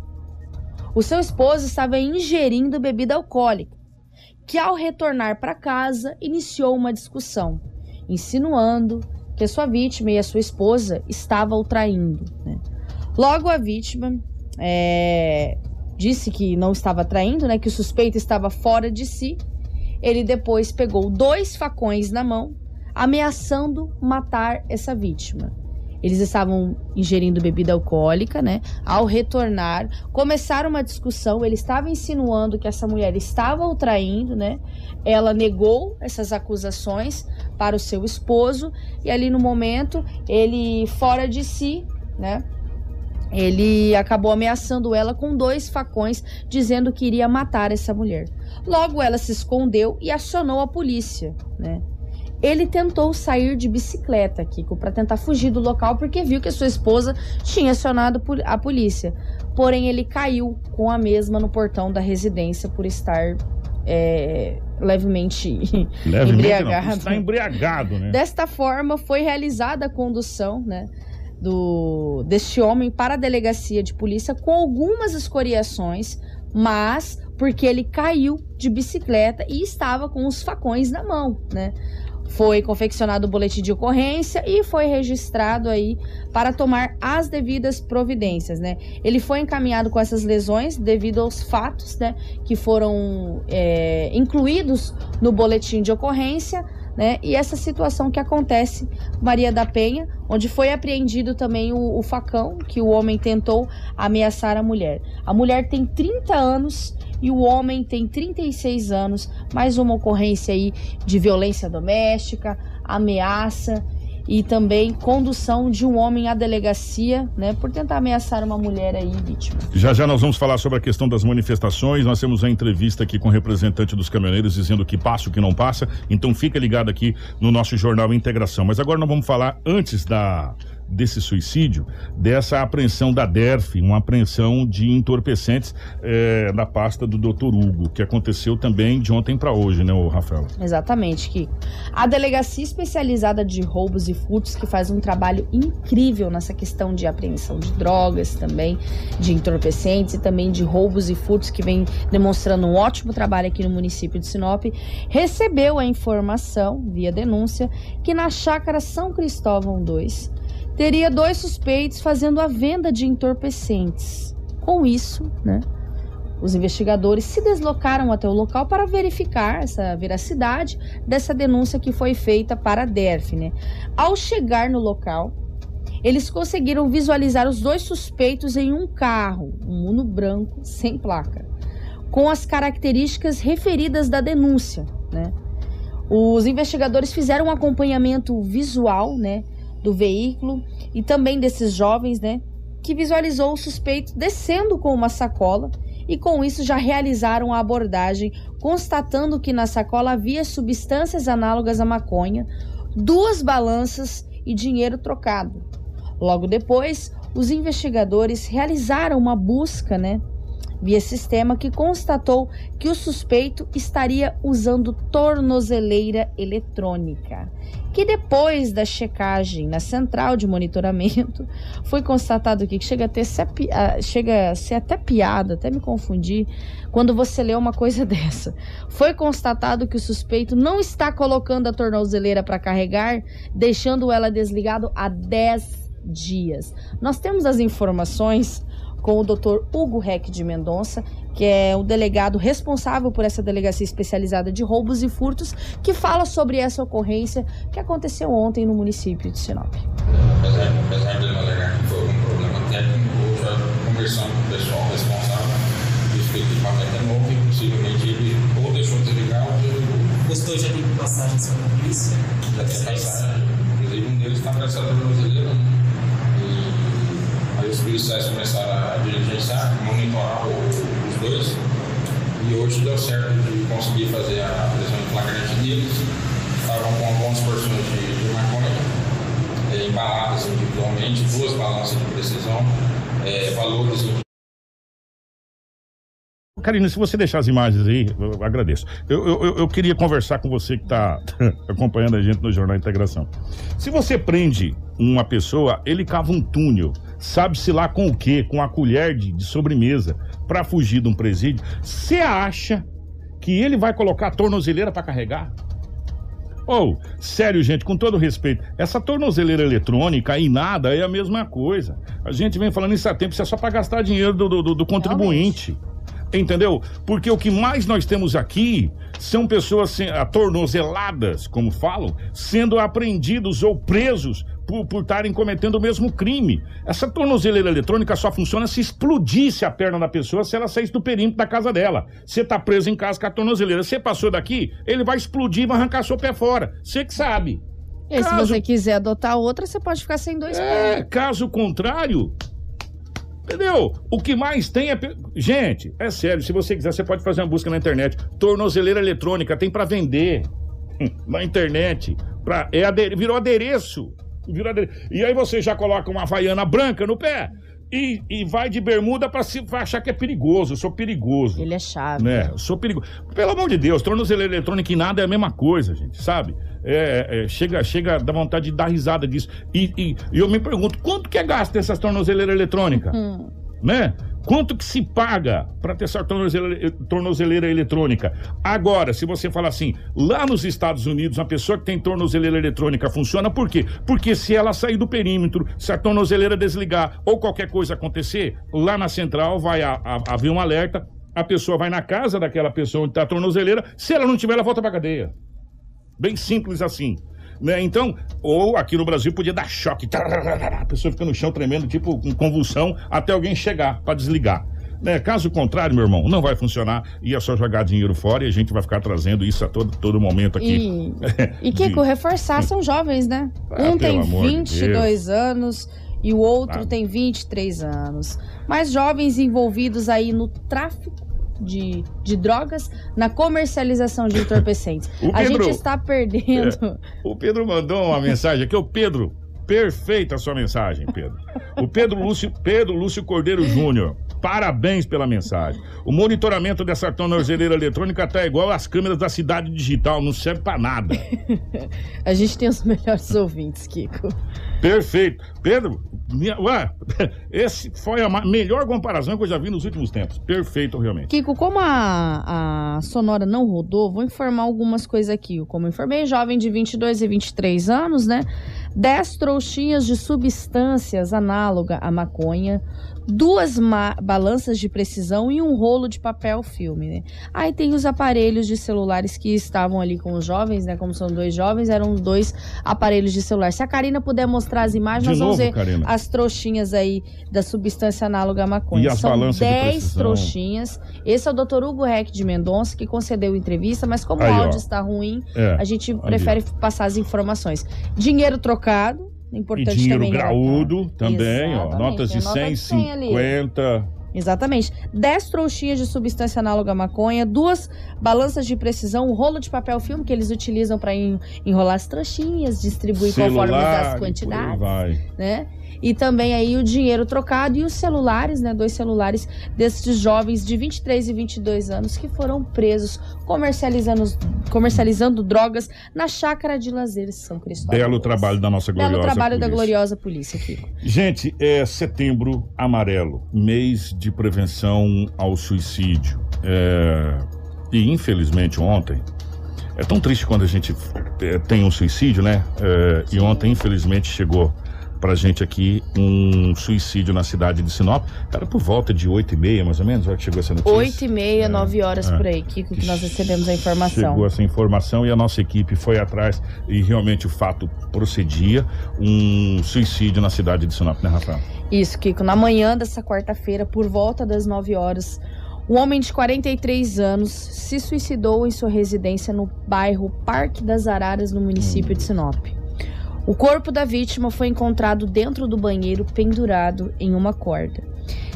O seu esposo estava ingerindo bebida alcoólica, que ao retornar para casa iniciou uma discussão, insinuando que a sua vítima e a sua esposa estavam o traindo. Logo a vítima disse que não estava traindo, que o suspeito estava fora de si. Ele depois pegou 2 facões na mão, ameaçando matar essa vítima. Eles estavam ingerindo bebida alcoólica, Ao retornar, começaram uma discussão. Ele estava insinuando que essa mulher estava o traindo, Ela negou essas acusações para o seu esposo. E ali no momento, ele fora de si, Ele acabou ameaçando ela com 2 facões, dizendo que iria matar essa mulher. Logo, ela se escondeu e acionou a polícia, Ele tentou sair de bicicleta, Kiko, para tentar fugir do local, porque viu que a sua esposa tinha acionado a polícia. Porém, ele caiu com a mesma no portão da residência por estar levemente embriagado. Não, está embriagado, Desta forma, foi realizada a condução, deste homem para a delegacia de polícia com algumas escoriações, mas porque ele caiu de bicicleta e estava com os facões na mão, Foi confeccionado o boletim de ocorrência e foi registrado aí para tomar as devidas providências, Ele foi encaminhado com essas lesões devido aos fatos, que foram incluídos no boletim de ocorrência. E essa situação que acontece Maria da Penha, onde foi apreendido também o facão que o homem tentou ameaçar a mulher. A mulher tem 30 anos e o homem tem 36 anos. Mais uma ocorrência aí de violência doméstica, ameaça e também condução de um homem à delegacia, por tentar ameaçar uma mulher aí vítima. Já nós vamos falar sobre a questão das manifestações. Nós temos a entrevista aqui com o representante dos caminhoneiros dizendo que passa o que não passa, então fica ligado aqui no nosso Jornal Integração. Mas agora nós vamos falar, antes desse suicídio, dessa apreensão da DERF, uma apreensão de entorpecentes da pasta do Dr. Hugo, que aconteceu também de ontem para hoje, Rafaela? Exatamente, Kiko. A Delegacia Especializada de Roubos e Furtos, que faz um trabalho incrível nessa questão de apreensão de drogas também, de entorpecentes e também de roubos e furtos, que vem demonstrando um ótimo trabalho aqui no município de Sinop, recebeu a informação, via denúncia, que na chácara São Cristóvão 2, teria 2 suspeitos fazendo a venda de entorpecentes. Com isso, Os investigadores se deslocaram até o local para verificar essa veracidade dessa denúncia que foi feita para a DERF, né? Ao chegar no local, eles conseguiram visualizar os dois suspeitos em um carro, um Uno branco sem placa, com as características referidas da denúncia, né? Os investigadores fizeram um acompanhamento visual, né, do veículo e também desses jovens, né, que visualizou o suspeito descendo com uma sacola, e com isso já realizaram a abordagem, constatando que na sacola havia substâncias análogas à maconha, 2 balanças e dinheiro trocado. Logo depois, os investigadores realizaram uma busca, né, via sistema, que constatou que o suspeito estaria usando tornozeleira eletrônica, que depois da checagem na central de monitoramento foi constatado que chega a ser até piada, até me confundi quando você lê uma coisa dessa. Foi constatado que o suspeito não está colocando a tornozeleira para carregar, deixando ela desligada há 10 dias. Nós temos as informações com o Dr. Hugo Reck de Mendonça, que é o delegado responsável por essa delegacia especializada de roubos e furtos, que fala sobre essa ocorrência que aconteceu ontem no município de Sinop. Apesar de ele alegar que foi um problema técnico, eu já conversando com o pessoal responsável, respeito de papel novo, e possivelmente ele ou deixou desligar ou desligou. Gostou já de passagens com a polícia? Já tem passagem. Inclusive, um deles está abraçado no brasileiro. Aí os policiais começaram a diligenciar, monitorar os dois, e hoje deu certo de conseguir fazer a prisão em flagrante deles. Estavam com algumas porções de maconha, embaladas individualmente, 2 balanças de precisão, valores... Karina, se você deixar as imagens aí, eu agradeço. Eu queria conversar com você que está acompanhando a gente no Jornal Integração. Se você prende uma pessoa, ele cava um túnel, sabe-se lá com o quê? Com a colher de sobremesa, para fugir de um presídio. Você acha que ele vai colocar a tornozeleira para carregar? Ou, sério, gente, com todo respeito, essa tornozeleira eletrônica em nada é a mesma coisa. A gente vem falando isso há tempo, isso é só para gastar dinheiro do contribuinte. Realmente. Entendeu? Porque o que mais nós temos aqui são pessoas atornozeladas, como falam, sendo apreendidos ou presos por estarem cometendo o mesmo crime. Essa tornozeleira eletrônica só funciona se explodisse a perna da pessoa, se ela saísse do perímetro da casa dela. Você tá preso em casa com a tornozeleira, você passou daqui, ele vai explodir e vai arrancar seu pé fora. Você que sabe. E aí, se você quiser adotar outra, você pode ficar sem 2 pés. É, caso contrário... Entendeu? O que mais tem é... Gente, é sério, se você quiser, você pode fazer uma busca na internet. Tornozeleira eletrônica, tem pra vender na internet. Virou adereço. E aí você já coloca uma havaiana branca no pé e vai de bermuda pra achar que é perigoso. Eu sou perigoso. Ele é chave. Né? Eu sou perigoso. Pelo amor de Deus, tornozeleira eletrônica e nada é a mesma coisa, gente, sabe? Chega, dá vontade de dar risada disso. E eu me pergunto, quanto que é gasto essas tornozeleiras eletrônicas? Né? Quanto que se paga para ter essa tornozeleira eletrônica? Agora, se você falar assim, lá nos Estados Unidos, uma pessoa que tem tornozeleira eletrônica funciona por quê? Porque se ela sair do perímetro, se a tornozeleira desligar ou qualquer coisa acontecer, lá na central vai haver um alerta, a pessoa vai na casa daquela pessoa onde está a tornozeleira, se ela não tiver, ela volta para cadeia. Bem simples assim, né? Então, ou aqui no Brasil podia dar choque, a pessoa fica no chão tremendo, tipo com convulsão, até alguém chegar para desligar, né? Caso contrário, meu irmão, não vai funcionar e é só jogar dinheiro fora e a gente vai ficar trazendo isso a todo momento aqui. E Kiko, reforçar, são jovens, né? Um tem 22 anos e o outro tem 23 anos. Mas jovens envolvidos aí no tráfico de drogas, na comercialização de entorpecentes. A gente está perdendo. O Pedro mandou uma mensagem aqui. O Pedro, perfeita a sua mensagem, Pedro. O Pedro Lúcio Cordeiro Júnior, parabéns pela mensagem. O monitoramento dessa tornozeleira eletrônica tá igual às câmeras da cidade digital, não serve pra nada. A gente tem os melhores ouvintes, Kiko. Perfeito. Pedro, esse foi a melhor comparação que eu já vi nos últimos tempos. Perfeito, realmente. Kiko, como a sonora não rodou, vou informar algumas coisas aqui. Como eu informei, jovem de 22 e 23 anos, né? 10 trouxinhas de substâncias análoga à maconha, duas balanças de precisão e um rolo de papel filme, né? Aí tem os aparelhos de celulares que estavam ali com os jovens, né? Como são dois jovens, eram dois aparelhos de celular. Se a Karina puder mostrar as imagens, de nós vamos ver, Karina, as trouxinhas aí da substância análoga à maconha. E as são 10 trouxinhas. Esse é o Dr. Hugo Reck de Mendonça, que concedeu entrevista, mas como aí, o áudio está ruim, a gente aí prefere passar as informações. Dinheiro trocado. Importante e dinheiro também graúdo notar. Também, exatamente, ó, notas de 100, 50... Exatamente. 10 trouxinhas de substância análoga à maconha, duas balanças de precisão, um rolo de papel filme que eles utilizam para enrolar as trouxinhas, distribuir celular, conforme as quantidades, vai, né? E também aí o dinheiro trocado e os celulares, né? Dois celulares desses jovens de 23 e 22 anos que foram presos comercializando drogas na chácara de lazer São Cristóvão. Belo trabalho da nossa gloriosa polícia. Belo trabalho da gloriosa polícia, Kiko. Gente, é Setembro Amarelo, mês de prevenção ao suicídio. E infelizmente ontem, é tão triste quando a gente tem um suicídio, né? E ontem infelizmente chegou pra gente aqui um suicídio na cidade de Sinop, cara, por volta de 8h30 mais ou menos, já que chegou essa notícia. 8h30, 9h por aí, Kiko, que nós recebemos a informação. Chegou essa informação e a nossa equipe foi atrás e realmente o fato procedia, um suicídio na cidade de Sinop, né, Rafaela? Isso, Kiko, na manhã dessa quarta-feira, por volta das 9h, um homem de 43 anos se suicidou em sua residência no bairro Parque das Araras, no município de Sinop. O corpo da vítima foi encontrado dentro do banheiro, pendurado em uma corda.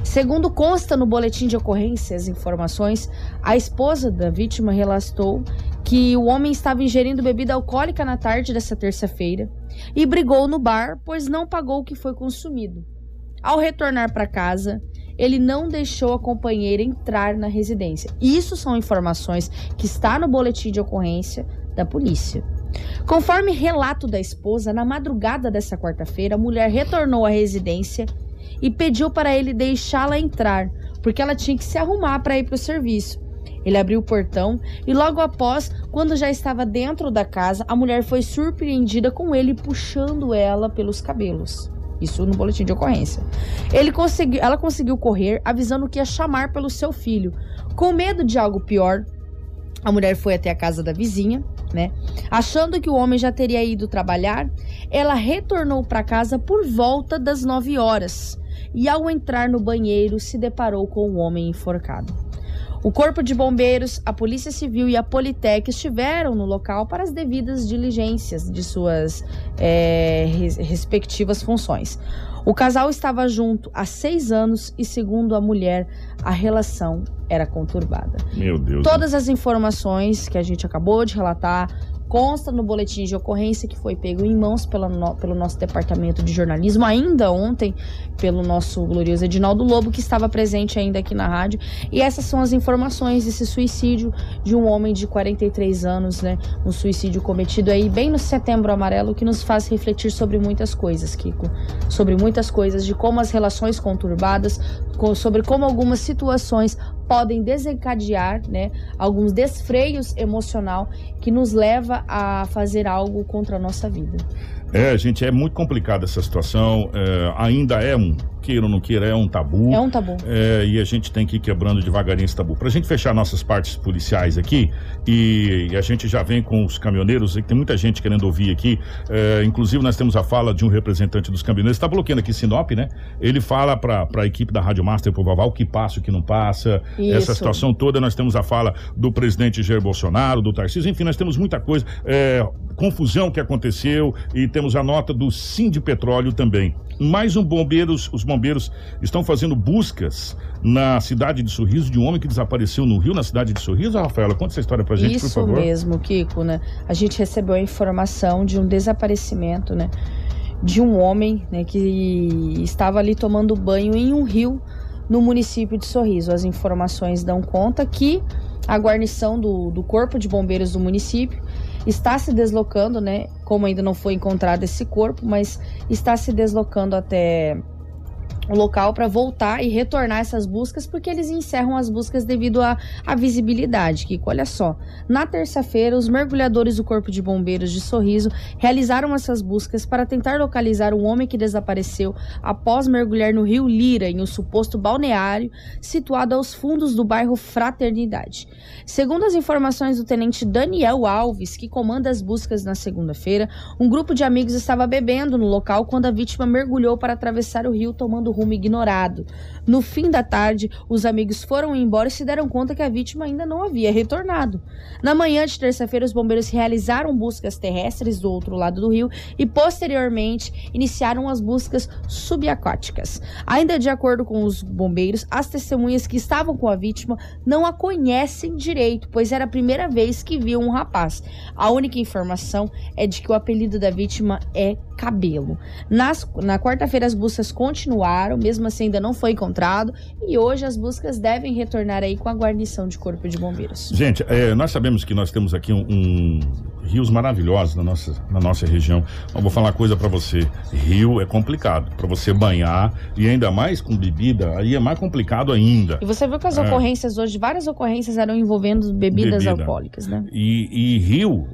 Segundo consta no boletim de ocorrência, as informações, a esposa da vítima relatou que o homem estava ingerindo bebida alcoólica na tarde dessa terça-feira e brigou no bar, pois não pagou o que foi consumido. Ao retornar para casa, ele não deixou a companheira entrar na residência. Isso são informações que está no boletim de ocorrência da polícia. Conforme relato da esposa, na madrugada dessa quarta-feira, a mulher retornou à residência e pediu para ele deixá-la entrar, porque ela tinha que se arrumar para ir para o serviço. Ele abriu o portão e logo após, quando já estava dentro da casa, a mulher foi surpreendida com ele puxando ela pelos cabelos. Isso no boletim de ocorrência. Ela conseguiu correr, avisando que ia chamar pelo seu filho. Com medo de algo pior, a mulher foi até a casa da vizinha, né? Achando que o homem já teria ido trabalhar, ela retornou para casa por volta das 9h e, ao entrar no banheiro, se deparou com o homem enforcado. O Corpo de Bombeiros, a Polícia Civil e a Politec estiveram no local para as devidas diligências de suas respectivas funções. O casal estava junto há 6 anos e, segundo a mulher, a relação era conturbada. Meu Deus. Todas as informações que a gente acabou de relatar consta no boletim de ocorrência que foi pego em mãos pelo nosso departamento de jornalismo, ainda ontem, pelo nosso glorioso Edinaldo Lobo, que estava presente ainda aqui na rádio. E essas são as informações desse suicídio de um homem de 43 anos, né? Um suicídio cometido aí bem no Setembro Amarelo, que nos faz refletir sobre muitas coisas, Kiko. Sobre muitas coisas, de como as relações conturbadas, sobre como algumas situações podem desencadear, né, alguns desfreios emocional que nos leva a fazer algo contra a nossa vida. Gente, é muito complicada essa situação, ainda é um, queira ou não queira, é um tabu. É um tabu. E a gente tem que ir quebrando devagarinho esse tabu. Pra gente fechar nossas partes policiais aqui, e a gente já vem com os caminhoneiros, tem muita gente querendo ouvir aqui, inclusive nós temos a fala de um representante dos caminhoneiros, tá bloqueando aqui Sinop, né? Ele fala pra equipe da Rádio Master, pro Vavá, o que passa, o que não passa, isso. Essa situação toda, nós temos a fala do presidente Jair Bolsonaro, do Tarcísio, enfim, nós temos muita coisa, confusão que aconteceu, e temos a nota do Sindipetróleo também. Mais um bombeiros, os bombeiros estão fazendo buscas na cidade de Sorriso de um homem que desapareceu no rio, na cidade de Sorriso. Rafaela, conta essa história pra gente, por favor. Isso mesmo, Kiko, né? A gente recebeu a informação de um desaparecimento, né? De um homem, né? Que estava ali tomando banho em um rio no município de Sorriso. As informações dão conta que a guarnição do Corpo de Bombeiros do município está se deslocando, né? Como ainda não foi encontrado esse corpo, mas está se deslocando até o local para voltar e retornar essas buscas, porque eles encerram as buscas devido à visibilidade, Kiko. Olha só, na terça-feira, os mergulhadores do Corpo de Bombeiros de Sorriso realizaram essas buscas para tentar localizar um homem que desapareceu após mergulhar no Rio Lira, em um suposto balneário situado aos fundos do bairro Fraternidade. Segundo as informações do tenente Daniel Alves, que comanda as buscas na segunda-feira, um grupo de amigos estava bebendo no local quando a vítima mergulhou para atravessar o rio tomando rumo ignorado. No fim da tarde, os amigos foram embora e se deram conta que a vítima ainda não havia retornado. Na manhã de terça-feira, os bombeiros realizaram buscas terrestres do outro lado do rio e, posteriormente, iniciaram as buscas subaquáticas. Ainda de acordo com os bombeiros, as testemunhas que estavam com a vítima não a conhecem direito, pois era a primeira vez que viam um rapaz. A única informação é de que o apelido da vítima é Cabelo. Na quarta-feira, as buscas continuaram, mesmo assim ainda não foi encontrado, e hoje as buscas devem retornar aí com a guarnição de Corpo de Bombeiros. Gente, nós sabemos que nós temos aqui rios maravilhosos na nossa região. Eu vou falar uma coisa pra você, rio é complicado, pra você banhar, e ainda mais com bebida, aí é mais complicado ainda. E você viu que as ocorrências hoje, várias ocorrências eram envolvendo bebidas alcoólicas, né? E rio,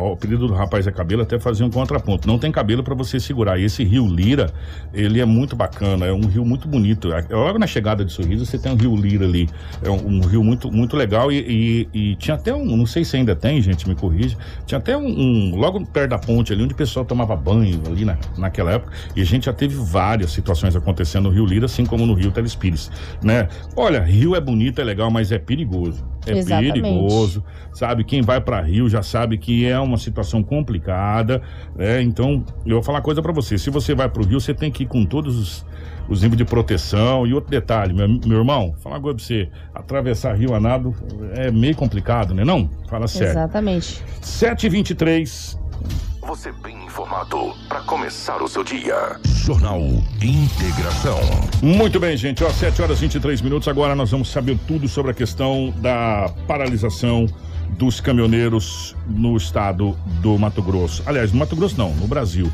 o apelido do rapaz é Cabelo, até fazer um contraponto, não tem cabelo para você segurar. E esse Rio Lira, ele é muito bacana, é um rio muito bonito. Logo na chegada de Sorriso você tem um Rio Lira ali, é um rio muito, muito legal. E tinha até não sei se ainda tem, gente, me corrija, tinha até logo perto da ponte ali, onde o pessoal tomava banho ali naquela época, e a gente já teve várias situações acontecendo no Rio Lira, assim como no Rio Telespires, né? Olha, rio é bonito, é legal, mas é perigoso. É Exatamente. Perigoso, sabe? Quem vai para rio já sabe que é uma situação complicada, né? Então, eu vou falar uma coisa para você, se você vai pro rio, você tem que ir com todos os níveis de proteção. E outro detalhe, meu irmão, vou falar uma coisa pra você, atravessar rio a nado é meio complicado, né? Não? Fala sério. Exatamente. 7h23. Você bem informado para começar o seu dia. Jornal Integração. Muito bem, gente. 7h23. Agora nós vamos saber tudo sobre a questão da paralisação dos caminhoneiros no estado do Mato Grosso. Aliás, no Mato Grosso não, no Brasil.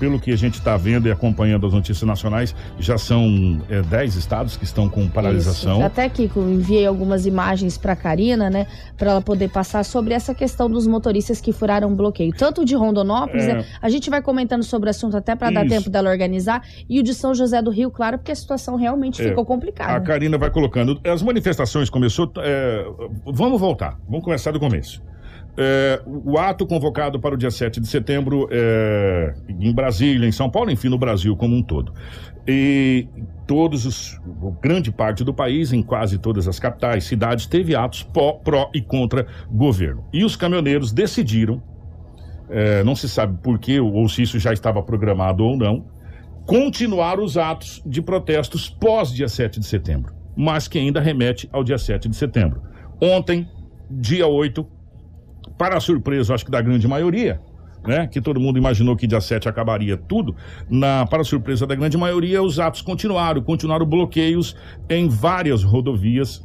Pelo que a gente está vendo e acompanhando as notícias nacionais, já são 10 estados que estão com paralisação. Isso. Até que eu enviei algumas imagens para a Karina, né, para ela poder passar sobre essa questão dos motoristas que furaram o bloqueio. Tanto o de Rondonópolis, né, a gente vai comentando sobre o assunto até para dar tempo dela organizar, e o de São José do Rio Claro, porque a situação realmente ficou complicada. A Karina vai colocando. As manifestações começou. Vamos voltar. Vamos começar do começo. O ato convocado para o dia 7 de setembro em Brasília, em São Paulo, enfim, no Brasil como um todo. E grande parte do país, em quase todas as capitais, cidades, teve atos pró e contra governo. E os caminhoneiros decidiram, não se sabe por quê, ou se isso já estava programado ou não, continuar os atos de protestos pós dia 7 de setembro, mas que ainda remete ao dia 7 de setembro. Ontem, dia 8, para a surpresa, acho que da grande maioria, né, que todo mundo imaginou que dia 7 acabaria tudo, para a surpresa da grande maioria, os atos continuaram bloqueios em várias rodovias,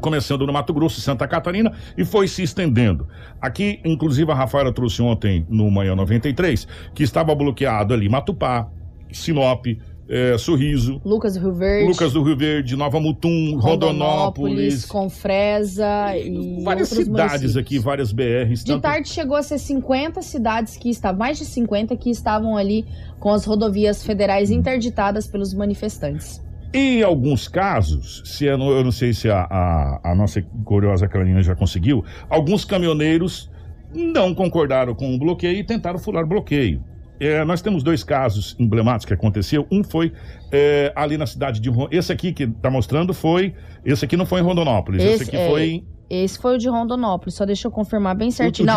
começando no Mato Grosso e Santa Catarina, e foi se estendendo. Aqui, inclusive, a Rafaela trouxe ontem, no Manhã 93, que estava bloqueado ali Matupá, Sinop, Sorriso, Lucas do Rio Verde, Nova Mutum, Rondonópolis, Confresa e várias cidades municípios. Aqui, várias BRs. De tarde chegou a ser 50 cidades mais de 50 que estavam ali com as rodovias federais interditadas pelos manifestantes. Em alguns casos, eu não sei se a nossa curiosa Karina já conseguiu, alguns caminhoneiros não concordaram com o bloqueio e tentaram furar o bloqueio. Nós temos 2 casos emblemáticos que aconteceu. Um foi ali na cidade de... Esse aqui que está mostrando foi... Esse aqui não foi em Rondonópolis. Esse foi o de Rondonópolis, só deixa eu confirmar bem certinho.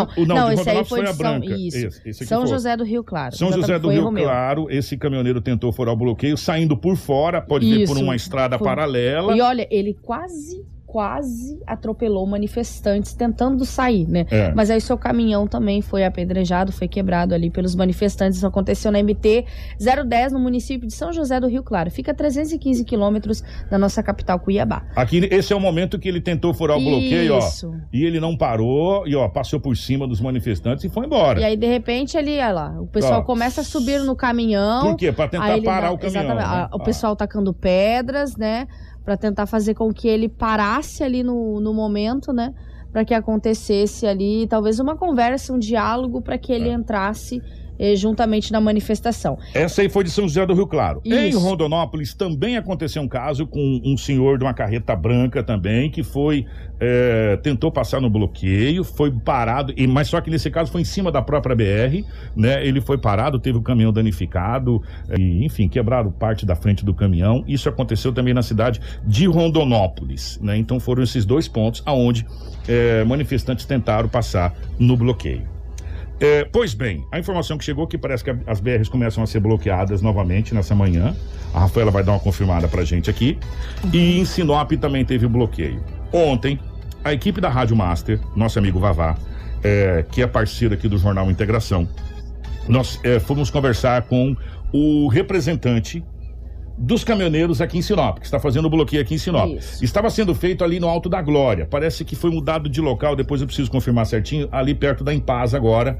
Esse aí foi de São José do Rio Claro. São José do Rio Claro, esse caminhoneiro tentou furar o bloqueio, saindo por fora, pode ver por uma estrada paralela. E olha, ele quase... quase atropelou manifestantes tentando sair, né? É. Mas aí seu caminhão também foi apedrejado, foi quebrado ali pelos manifestantes. Isso aconteceu na MT-010, no município de São José do Rio Claro. Fica a 315 quilômetros da nossa capital, Cuiabá. Aqui, esse é o momento que ele tentou furar o bloqueio, ó. E ele não parou, e ó, passou por cima dos manifestantes e foi embora. E aí, de repente, ele, olha lá, o pessoal começa a subir no caminhão. Por quê? Pra tentar parar o caminhão. Exatamente. Né? O pessoal tacando pedras, né? Pra tentar fazer com que ele parasse ali no momento, né? Pra que acontecesse ali, talvez uma conversa, um diálogo, pra que ele entrasse juntamente na manifestação. Essa aí foi de São José do Rio Claro. Isso. Em Rondonópolis também aconteceu um caso com um senhor de uma carreta branca também, que foi tentou passar no bloqueio, foi parado, mas só que nesse caso foi em cima da própria BR, né? Ele foi parado, teve o caminhão danificado, enfim, quebraram parte da frente do caminhão. Isso aconteceu também na cidade de Rondonópolis, né? Então foram esses dois pontos aonde manifestantes tentaram passar no bloqueio. Pois bem, a informação que chegou que parece que as BRs começam a ser bloqueadas novamente nessa manhã. A Rafaela vai dar uma confirmada pra gente aqui. E em Sinop também teve bloqueio. Ontem, a equipe da Rádio Master, nosso amigo Vavá, que é parceiro aqui do Jornal Integração, nós fomos conversar com o representante dos caminhoneiros aqui em Sinop, que está fazendo o bloqueio aqui em Sinop. Isso. Estava sendo feito ali no Alto da Glória, parece que foi mudado de local, depois eu preciso confirmar certinho, ali perto da Impaz agora,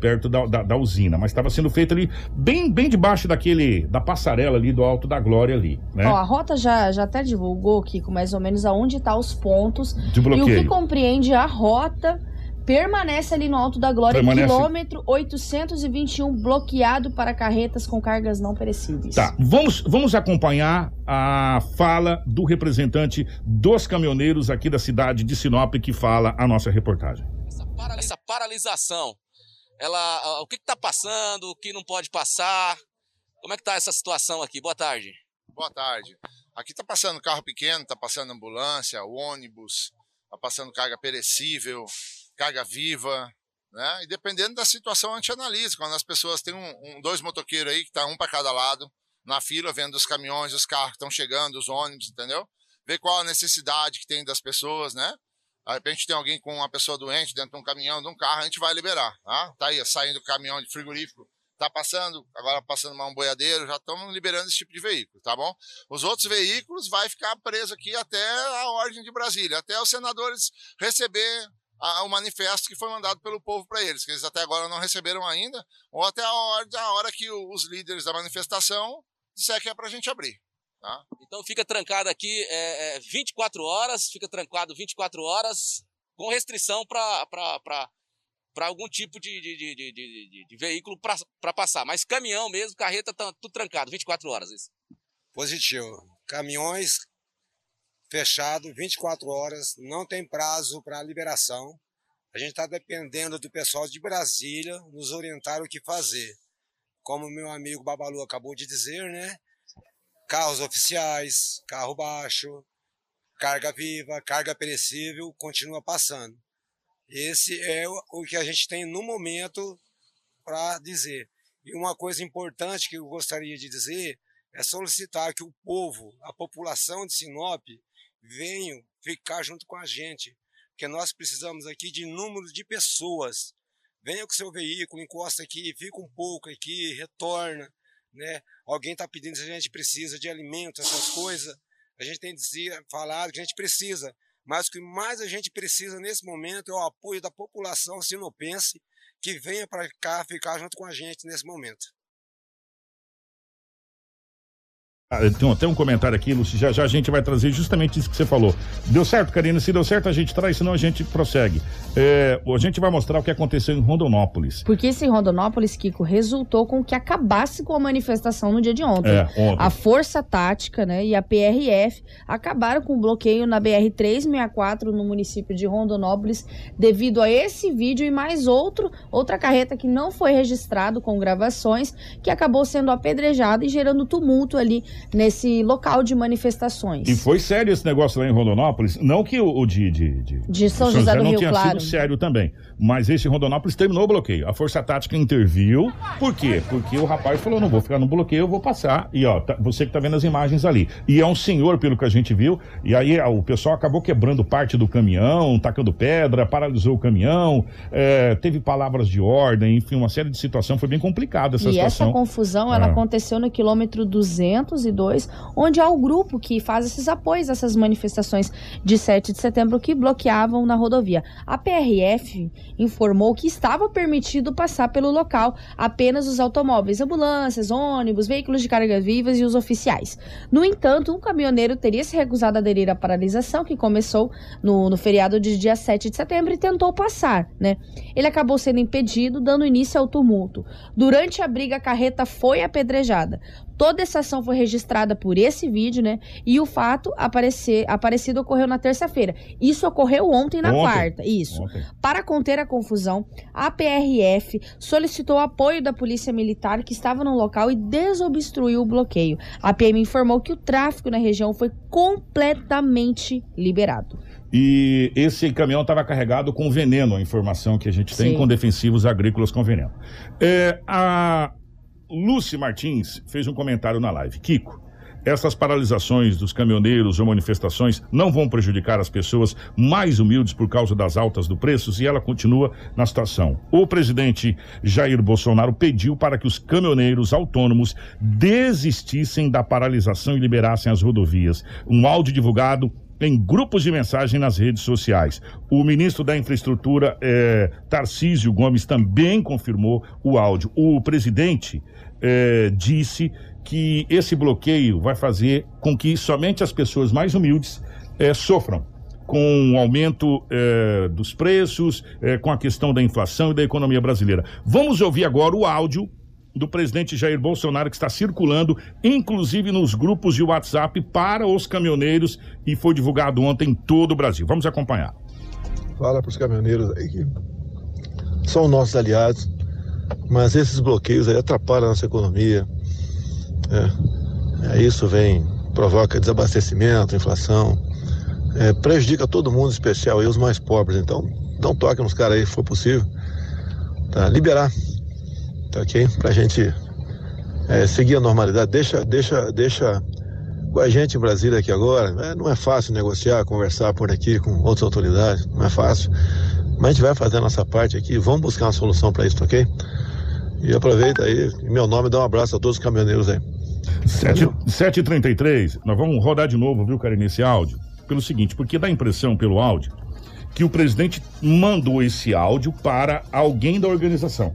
perto da usina, mas estava sendo feito ali bem debaixo da passarela ali do Alto da Glória ali, né? Ó, a Rota já até divulgou, Kiko, mais ou menos aonde tá os pontos de bloqueio. E o que compreende a Rota permanece ali no Alto da Glória, quilômetro 821, bloqueado para carretas com cargas não perecíveis. Tá, vamos acompanhar a fala do representante dos caminhoneiros aqui da cidade de Sinop, que fala a nossa reportagem. Essa paralisação, o que está passando, o que não pode passar, como é que está essa situação aqui? Boa tarde. Boa tarde. Aqui está passando carro pequeno, está passando ambulância, ônibus, está passando carga perecível, carga viva, né? E dependendo da situação a gente analisa, quando as pessoas têm dois motoqueiros aí, que tá um para cada lado, na fila, vendo os caminhões, os carros que estão chegando, os ônibus, entendeu? Ver qual a necessidade que tem das pessoas, né? De repente tem alguém com uma pessoa doente dentro de um caminhão, de um carro, a gente vai liberar, tá? Tá aí, saindo o caminhão de frigorífico, tá passando, agora passando um boiadeiro, já estamos liberando esse tipo de veículo, tá bom? Os outros veículos vai ficar preso aqui até a ordem de Brasília, até os senadores receber o manifesto que foi mandado pelo povo para eles, que eles até agora não receberam ainda, ou até a hora que os líderes da manifestação disser que é para a gente abrir. Tá? Então fica trancado aqui 24 horas, fica trancado 24 horas com restrição para algum tipo de veículo para passar, mas caminhão mesmo, carreta, tá tudo trancado, 24 horas. Isso. Positivo. Caminhões fechado, 24 horas, não tem prazo para liberação. A gente está dependendo do pessoal de Brasília nos orientar o que fazer. Como meu amigo Babalu acabou de dizer, né? Carros oficiais, carro baixo, carga viva, carga perecível, continua passando. Esse é o que a gente tem no momento para dizer. E uma coisa importante que eu gostaria de dizer é solicitar que o povo, a população de Sinop, venham ficar junto com a gente, porque nós precisamos aqui de número de pessoas. Venha com seu veículo, encosta aqui, fica um pouco aqui, retorna, né? Alguém está pedindo se a gente precisa de alimento, essas coisas. A gente tem falado que a gente precisa, mas o que mais a gente precisa nesse momento é o apoio da população sinopense, que venha para cá ficar junto com a gente nesse momento. Tem até um comentário aqui, Lúcio, já a gente vai trazer justamente isso que você falou. Deu certo, Karina? Se deu certo, a gente traz, senão a gente prossegue. A gente vai mostrar o que aconteceu em Rondonópolis. Porque isso em Rondonópolis, Kiko, resultou com que acabasse com a manifestação no dia de ontem. Ontem. A Força Tática, né, e a PRF acabaram com o bloqueio na BR-163 no município de Rondonópolis devido a esse vídeo e mais outra carreta que não foi registrado com gravações, que acabou sendo apedrejada e gerando tumulto ali nesse local de manifestações. E foi sério esse negócio lá em Rondonópolis, não que o de São José do Rio Claro não tinha sido sério também, mas esse Rondonópolis terminou o bloqueio. A Força Tática interviu. Por quê? Porque o rapaz falou, não vou ficar no bloqueio, eu vou passar. E ó, você que tá vendo as imagens ali. E é um senhor, pelo que a gente viu, e aí o pessoal acabou quebrando parte do caminhão, tacando pedra, paralisou o caminhão, teve palavras de ordem, enfim, uma série de situações, foi bem complicada essa situação. E essa confusão, ela aconteceu no quilômetro 202, onde há o grupo que faz esses apoios, essas manifestações de 7 de setembro que bloqueavam na rodovia. A PRF informou que estava permitido passar pelo local apenas os automóveis, ambulâncias, ônibus, veículos de carga vivas e os oficiais. No entanto, um caminhoneiro teria se recusado a aderir à paralisação, que começou no feriado de dia 7 de setembro, e tentou passar, né? Ele acabou sendo impedido, dando início ao tumulto. Durante a briga, a carreta foi apedrejada. Toda essa ação foi registrada por esse vídeo, né? E o fato aparecido ocorreu na terça-feira. Isso ocorreu ontem, na quarta. Isso. Ontem. Para conter a confusão, a PRF solicitou apoio da Polícia Militar, que estava no local, e desobstruiu o bloqueio. A PM informou que o tráfego na região foi completamente liberado. E esse caminhão estava carregado com veneno, a informação que a gente tem, com defensivos agrícolas com veneno. A Lucy Martins fez um comentário na live. Kiko, essas paralisações dos caminhoneiros ou manifestações não vão prejudicar as pessoas mais humildes por causa das altas do preços? E ela continua na situação. O presidente Jair Bolsonaro pediu para que os caminhoneiros autônomos desistissem da paralisação e liberassem as rodovias. Um áudio divulgado em grupos de mensagem nas redes sociais. O ministro da Infraestrutura, Tarcísio Gomes, também confirmou o áudio. O presidente disse que esse bloqueio vai fazer com que somente as pessoas mais humildes sofram com o aumento dos preços, com a questão da inflação e da economia brasileira. Vamos ouvir agora o áudio do presidente Jair Bolsonaro, que está circulando, inclusive nos grupos de WhatsApp para os caminhoneiros, e foi divulgado ontem em todo o Brasil. Vamos acompanhar. Fala para os caminhoneiros aí que são nossos aliados, mas esses bloqueios aí atrapalham a nossa economia. Isso provoca desabastecimento, inflação, prejudica todo mundo, em especial aí os mais pobres. Então, dá um toque nos caras aí, se for possível, tá? Liberar. Tá ok? Pra gente seguir a normalidade. Deixa com a gente em Brasília aqui agora. Não é fácil negociar, conversar por aqui com outras autoridades, não é fácil. Mas a gente vai fazer a nossa parte aqui, vamos buscar uma solução pra isso, tá ok? E aproveita aí, em meu nome, dá um abraço a todos os caminhoneiros aí. 7h33, nós vamos rodar de novo, viu, Karina, esse áudio? Pelo seguinte, porque dá a impressão pelo áudio que o presidente mandou esse áudio para alguém da organização.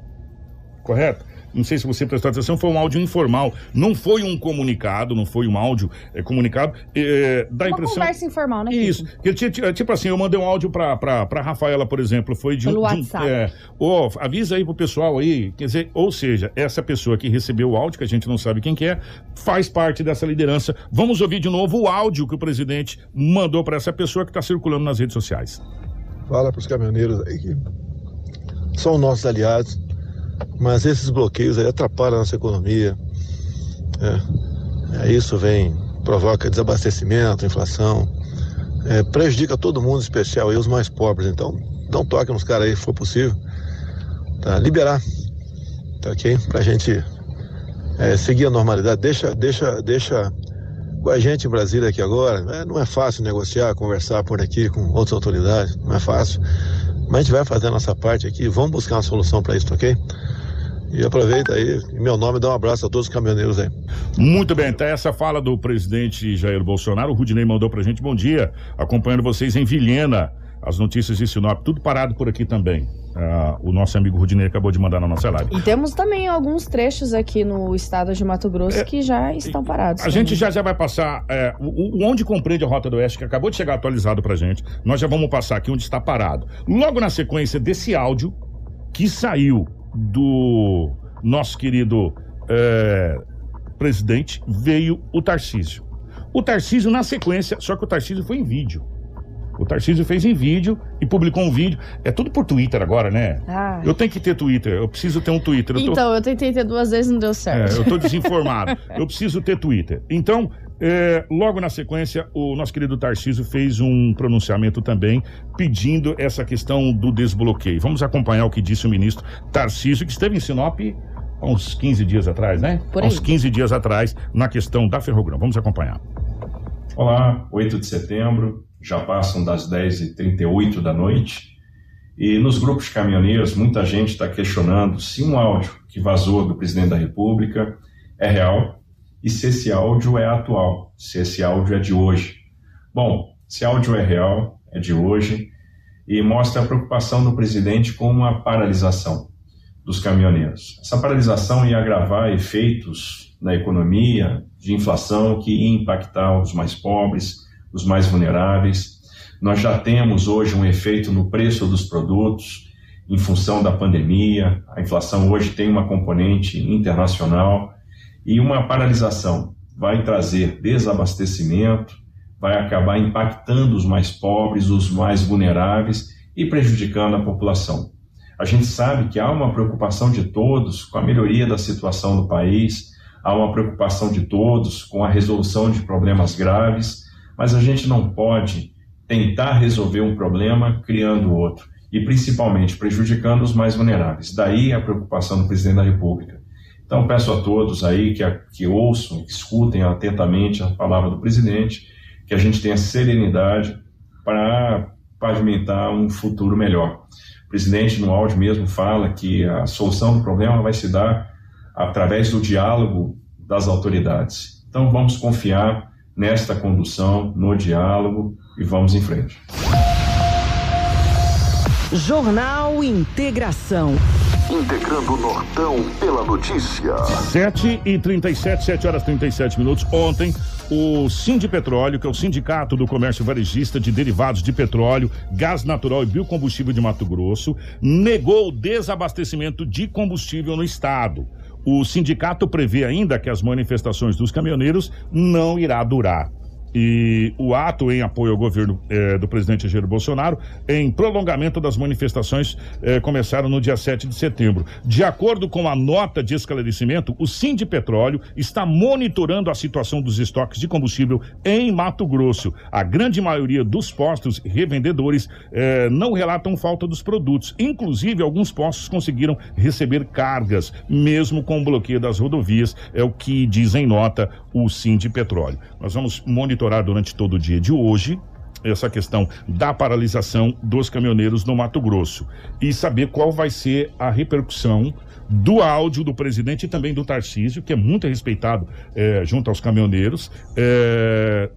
Correto? Não sei se você prestou atenção, foi um áudio informal, não foi um comunicado, não foi um áudio comunicado. Dá a impressão... Uma conversa informal, né, Kiko? Isso. Tipo assim, eu mandei um áudio pra Rafaela, por exemplo, foi de um... Pelo WhatsApp. Avisa aí pro pessoal aí, quer dizer, ou seja, essa pessoa que recebeu o áudio, que a gente não sabe quem que é, faz parte dessa liderança. Vamos ouvir de novo o áudio que o presidente mandou pra essa pessoa que tá circulando nas redes sociais. Fala pros caminhoneiros aí que são nossos aliados, mas esses bloqueios aí atrapalham a nossa economia. Isso provoca desabastecimento, inflação, prejudica todo mundo, em especial aí os mais pobres. Então, dá um toque nos caras aí, se for possível, tá? Liberar, tá ok? Pra gente seguir a normalidade. Deixa com a gente em Brasília aqui agora. Não é fácil negociar, conversar por aqui com outras autoridades, não é fácil. Mas a gente vai fazer a nossa parte aqui, vamos buscar uma solução pra isso, tá ok? E aproveita aí, em meu nome, dá um abraço a todos os caminhoneiros aí. Muito bem, tá essa fala do presidente Jair Bolsonaro. O Rudinei mandou pra gente, bom dia, acompanhando vocês em Vilhena, as notícias de Sinop, tudo parado por aqui também. O nosso amigo Rudinei acabou de mandar na nossa live. E temos também alguns trechos aqui no estado de Mato Grosso que já estão parados. A gente já vai passar onde compreende a Rota do Oeste, que acabou de chegar atualizado pra gente. Nós já vamos passar aqui onde está parado. Logo na sequência desse áudio que saiu do nosso querido presidente, veio o Tarcísio. O Tarcísio na sequência, só que o Tarcísio foi em vídeo. O Tarcísio fez em vídeo e publicou um vídeo. É tudo por Twitter agora, né? Ah. Eu tenho que ter Twitter, eu preciso ter um Twitter. Então, eu tentei ter duas vezes, não deu certo. É, eu tô desinformado. Eu preciso ter Twitter. Então, logo na sequência, o nosso querido Tarcísio fez um pronunciamento também pedindo essa questão do desbloqueio. Vamos acompanhar o que disse o ministro Tarcísio, que esteve em Sinop há uns 15 dias atrás, né? Uns 15 dias atrás, na questão da Ferrogrão. Vamos acompanhar. Olá, 8 de setembro, já passam das 10h38 da noite, e nos grupos caminhoneiros muita gente está questionando se um áudio que vazou do presidente da República é real e se esse áudio é atual, se esse áudio é de hoje. Bom, esse áudio é real, é de hoje, e mostra a preocupação do presidente com uma paralisação dos caminhoneiros. Essa paralisação ia agravar efeitos na economia, de inflação, que ia impactar os mais pobres, os mais vulneráveis. Nós já temos hoje um efeito no preço dos produtos, em função da pandemia. A inflação hoje tem uma componente internacional, e uma paralisação vai trazer desabastecimento, vai acabar impactando os mais pobres, os mais vulneráveis e prejudicando a população. A gente sabe que há uma preocupação de todos com a melhoria da situação do país, há uma preocupação de todos com a resolução de problemas graves, mas a gente não pode tentar resolver um problema criando outro e principalmente prejudicando os mais vulneráveis. Daí a preocupação do presidente da República. Então peço a todos aí que ouçam, que escutem atentamente a palavra do presidente, que a gente tenha serenidade para pavimentar um futuro melhor. O presidente no áudio mesmo fala que a solução do problema vai se dar através do diálogo das autoridades. Então vamos confiar nesta condução, no diálogo, e vamos em frente. Jornal Integração. Integrando o Nortão pela notícia. 7h37 minutos. Ontem, o Sindipetróleo, que é o Sindicato do Comércio Varejista de Derivados de Petróleo, Gás Natural e Biocombustível de Mato Grosso, negou o desabastecimento de combustível no estado. O sindicato prevê ainda que as manifestações dos caminhoneiros não irá durar. E o ato em apoio ao governo do presidente Jair Bolsonaro, em prolongamento das manifestações, começaram no dia 7 de setembro. De acordo com a nota de esclarecimento, o Sindipetróleo está monitorando a situação dos estoques de combustível em Mato Grosso. A grande maioria dos postos revendedores não relatam falta dos produtos. Inclusive, alguns postos conseguiram receber cargas, mesmo com o bloqueio das rodovias, é o que diz em nota o Sindipetróleo. Nós vamos monitorar durante todo o dia de hoje essa questão da paralisação dos caminhoneiros no Mato Grosso e saber qual vai ser a repercussão do áudio do presidente e também do Tarcísio, que é muito respeitado junto aos caminhoneiros,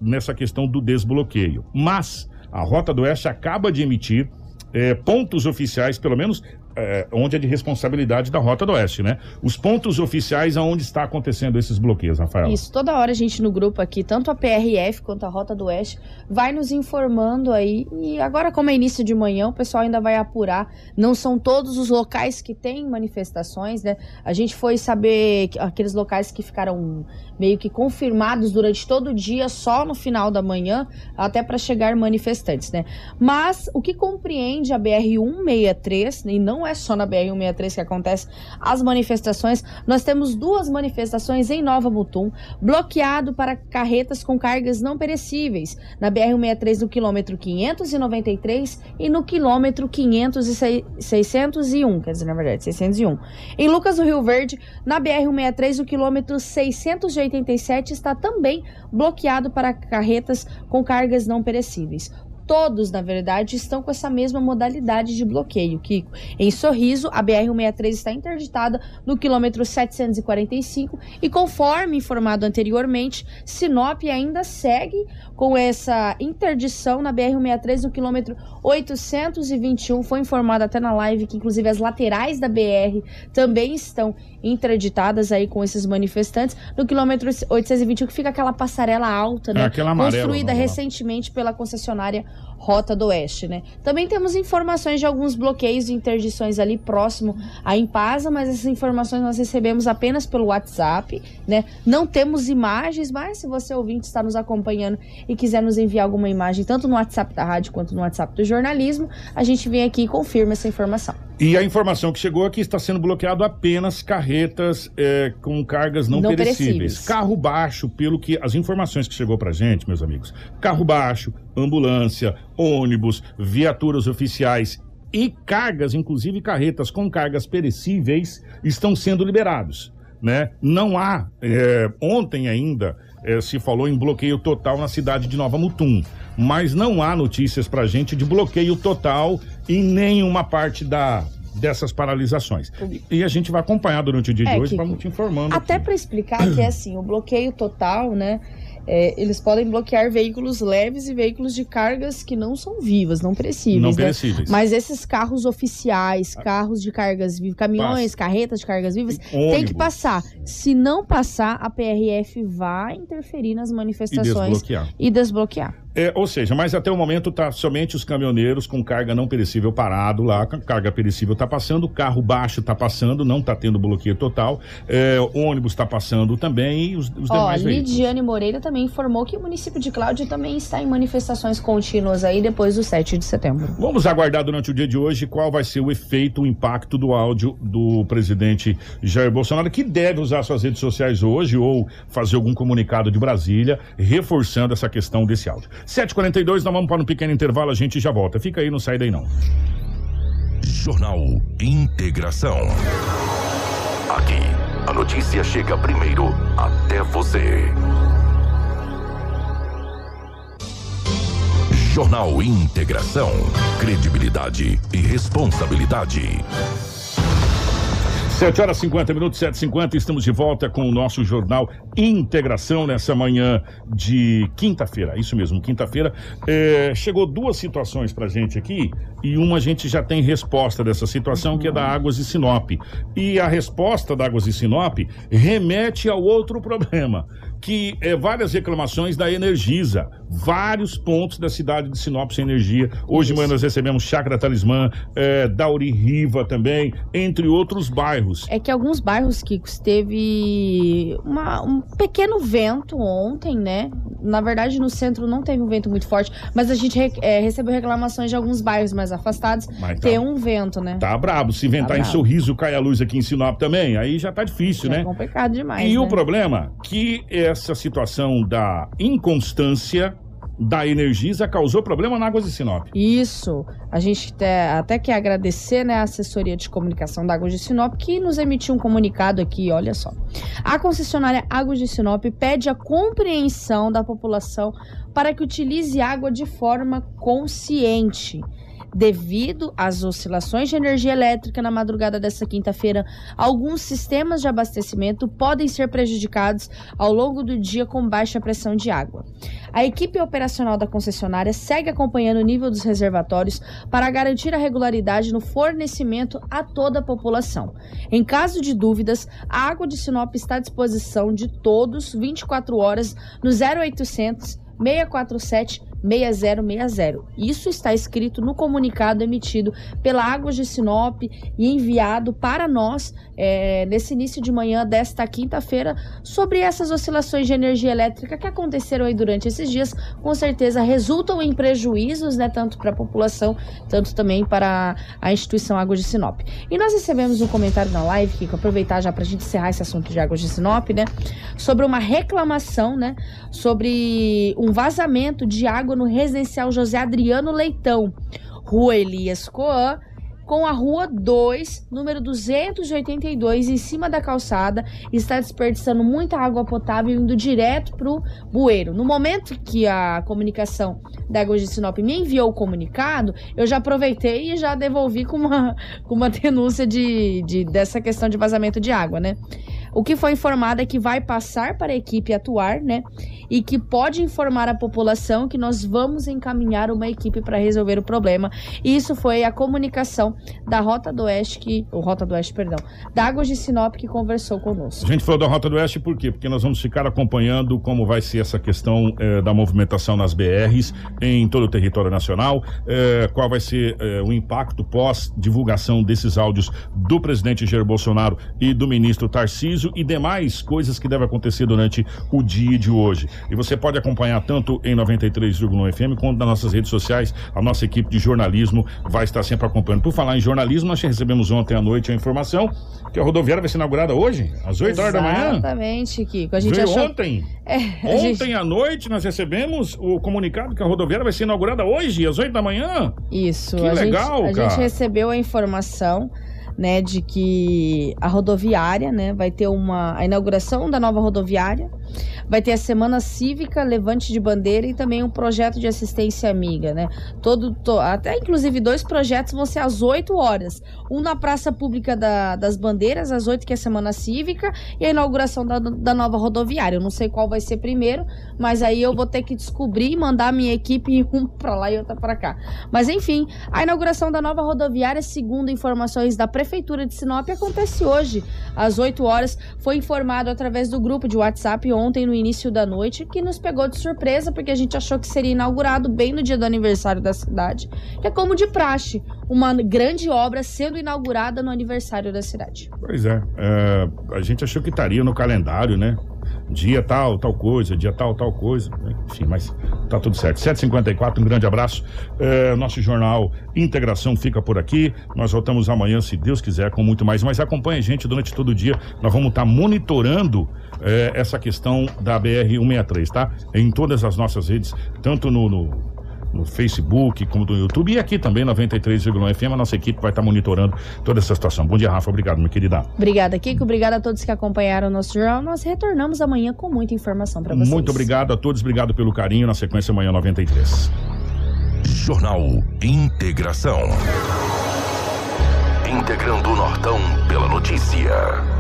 nessa questão do desbloqueio. Mas a Rota do Oeste acaba de emitir pontos oficiais, pelo menos onde é de responsabilidade da Rota do Oeste, né? Os pontos oficiais aonde está acontecendo esses bloqueios, Rafaela. Isso, toda hora a gente no grupo aqui, tanto a PRF quanto a Rota do Oeste, vai nos informando aí, e agora como é início de manhã, o pessoal ainda vai apurar, não são todos os locais que tem manifestações, né? A gente foi saber aqueles locais que ficaram meio que confirmados durante todo o dia, só no final da manhã, até para chegar manifestantes, né? Mas o que compreende a BR-163, e não é só na BR-163 que acontece as manifestações, nós temos duas manifestações em Nova Mutum, bloqueado para carretas com cargas não perecíveis, na BR-163 no quilômetro 593 e no quilômetro 601, quer dizer, na verdade, 601. Em Lucas do Rio Verde, na BR-163, o quilômetro 687 está também bloqueado para carretas com cargas não perecíveis. Todos, na verdade, estão com essa mesma modalidade de bloqueio, Kiko. Em Sorriso, a BR-163 está interditada no quilômetro 745 e, conforme informado anteriormente, Sinop ainda segue com essa interdição na BR-163 no quilômetro 821. Foi informado até na live que, inclusive, as laterais da BR também estão interditadas aí com esses manifestantes. No quilômetro 821, que fica aquela passarela alta, né? Aquela amarela, construída recentemente pela concessionária Rota do Oeste, né? Também temos informações de alguns bloqueios e interdições ali próximo à Impasa, mas essas informações nós recebemos apenas pelo WhatsApp, né? Não temos imagens, mas se você ouvinte está nos acompanhando e quiser nos enviar alguma imagem, tanto no WhatsApp da rádio quanto no WhatsApp do jornalismo, a gente vem aqui e confirma essa informação. E a informação que chegou é que está sendo bloqueado apenas carretas com cargas não perecíveis. Carro baixo, pelo que as informações que chegou pra gente, meus amigos, carro baixo, ambulância, ônibus, viaturas oficiais e cargas, inclusive carretas com cargas perecíveis, estão sendo liberados, né? Não há, ontem ainda se falou em bloqueio total na cidade de Nova Mutum, mas não há notícias pra gente de bloqueio total em nenhuma parte dessas paralisações. E a gente vai acompanhar durante o dia de hoje, vamos te informando. Até para explicar que é assim, o bloqueio total, né? Eles podem bloquear veículos leves e veículos de cargas que não são vivas, não perecíveis. Não perecíveis. Né? Mas esses carros oficiais, carros de cargas vivas, caminhões, carretas de cargas vivas, tem que passar. Se não passar, a PRF vai interferir nas manifestações e desbloquear. Ou seja, mas até o momento tá somente os caminhoneiros com carga não perecível parado lá, carga perecível tá passando, carro baixo tá passando, não tá tendo bloqueio total, ônibus tá passando também e os demais veículos. Lidiane Moreira também informou que o município de Cláudio também está em manifestações contínuas aí depois do 7 de setembro. Vamos aguardar durante o dia de hoje qual vai ser o efeito, o impacto do áudio do presidente Jair Bolsonaro, que deve usar suas redes sociais hoje ou fazer algum comunicado de Brasília, reforçando essa questão desse áudio. 7h42, nós vamos para um pequeno intervalo, a gente já volta. Fica aí, não sai daí não. Jornal Integração. Aqui, a notícia chega primeiro até você. Jornal Integração. Credibilidade e responsabilidade. 7h50, 7h50, estamos de volta com o nosso Jornal Integração nessa manhã de quinta-feira, isso mesmo, quinta-feira. Chegou duas situações pra gente aqui e uma a gente já tem resposta dessa situação, que é da Águas de Sinop. E a resposta da Águas de Sinop remete ao outro problema, que é várias reclamações da Energisa, vários pontos da cidade de Sinop sem energia. Hoje de manhã nós recebemos Chácara Talismã, Dauri Riva também, entre outros bairros. É que alguns bairros, Kiko, teve um pequeno vento ontem, né? Na verdade, no centro não teve um vento muito forte, mas a gente recebeu reclamações de alguns bairros mais afastados, mas ter um vento, né? Tá brabo, se ventar em Sorriso, cai a luz aqui em Sinop também, aí já tá difícil, né? É complicado demais, o problema que essa situação da inconstância da Energisa causou problema na Águas de Sinop. Isso. A gente até quer agradecer, né, a assessoria de comunicação da Águas de Sinop, que nos emitiu um comunicado aqui, olha só. A concessionária Águas de Sinop pede a compreensão da população para que utilize água de forma consciente. Devido às oscilações de energia elétrica na madrugada desta quinta-feira, alguns sistemas de abastecimento podem ser prejudicados ao longo do dia com baixa pressão de água. A equipe operacional da concessionária segue acompanhando o nível dos reservatórios para garantir a regularidade no fornecimento a toda a população. Em caso de dúvidas, a Água de Sinop está à disposição de todos 24 horas no 0800 647 6060. Isso está escrito no comunicado emitido pela Águas de Sinop e enviado para nós nesse início de manhã desta quinta-feira sobre essas oscilações de energia elétrica que aconteceram aí durante esses dias, com certeza resultam em prejuízos, né, tanto para a população, tanto também para a instituição Águas de Sinop. E nós recebemos um comentário na live, Kiko, aproveitar já para a gente encerrar esse assunto de Águas de Sinop, né, sobre uma reclamação, né, sobre um vazamento de água no residencial José Adriano Leitão, Rua Elias Coan, com a Rua 2, número 282, em cima da calçada, está desperdiçando muita água potável indo direto para o bueiro. No momento que a comunicação da Águas de Sinop me enviou o comunicado, eu já aproveitei e já devolvi com uma denúncia dessa questão de vazamento de água, né? O que foi informado é que vai passar para a equipe atuar, né? E que pode informar a população que nós vamos encaminhar uma equipe para resolver o problema. E isso foi a comunicação da Rota do Oeste, da Águas de Sinop, que conversou conosco. A gente falou da Rota do Oeste por quê? Porque nós vamos ficar acompanhando como vai ser essa questão da movimentação nas BRs em todo o território nacional, qual vai ser o impacto pós-divulgação desses áudios do presidente Jair Bolsonaro e do ministro Tarcísio e demais coisas que devem acontecer durante o dia de hoje. E você pode acompanhar tanto em 93,1 FM quanto nas nossas redes sociais. A nossa equipe de jornalismo vai estar sempre acompanhando. Por falar em jornalismo, nós recebemos ontem à noite a informação que a rodoviária vai ser inaugurada hoje, às 8 horas da manhã. Exatamente, Kiko. A gente achou... Ontem. Ontem à noite nós recebemos o comunicado que a rodoviária vai ser inaugurada hoje, às 8 da manhã. Isso. Que legal, cara. A gente recebeu a informação, né, de que a rodoviária, né, vai ter a inauguração da nova rodoviária, vai ter a Semana Cívica, Levante de Bandeira e também um projeto de assistência amiga, né? Até inclusive 2 projetos vão ser às 8 horas. Um na Praça Pública das Bandeiras, às 8, que é a Semana Cívica, e a inauguração da nova rodoviária. Eu não sei qual vai ser primeiro, mas aí eu vou ter que descobrir e mandar a minha equipe um pra lá e outra pra cá. Mas enfim, a inauguração da nova rodoviária, segundo informações da Prefeitura de Sinop, acontece hoje, às 8 horas. Foi informado através do grupo de WhatsApp ontem no início da noite, que nos pegou de surpresa porque a gente achou que seria inaugurado bem no dia do aniversário da cidade, que é como de praxe, uma grande obra sendo inaugurada no aniversário da cidade. Pois é, a gente achou que estaria no calendário, né? Dia tal, tal coisa, dia tal, tal coisa. Enfim, mas tá tudo certo. 7h54, um grande abraço. Nosso jornal Integração fica por aqui. Nós voltamos amanhã, se Deus quiser, com muito mais. Mas acompanhe a gente durante todo o dia. Nós vamos estar monitorando essa questão da BR-163, tá? Em todas as nossas redes, tanto no Facebook, como no YouTube, e aqui também, 93,1 FM, a nossa equipe vai estar monitorando toda essa situação. Bom dia, Rafa. Obrigado, minha querida. Obrigada, Kiko. Obrigada a todos que acompanharam o nosso jornal. Nós retornamos amanhã com muita informação para vocês. Muito obrigado a todos. Obrigado pelo carinho. Na sequência, amanhã, 93. Jornal Integração. Integrando o Nortão pela notícia.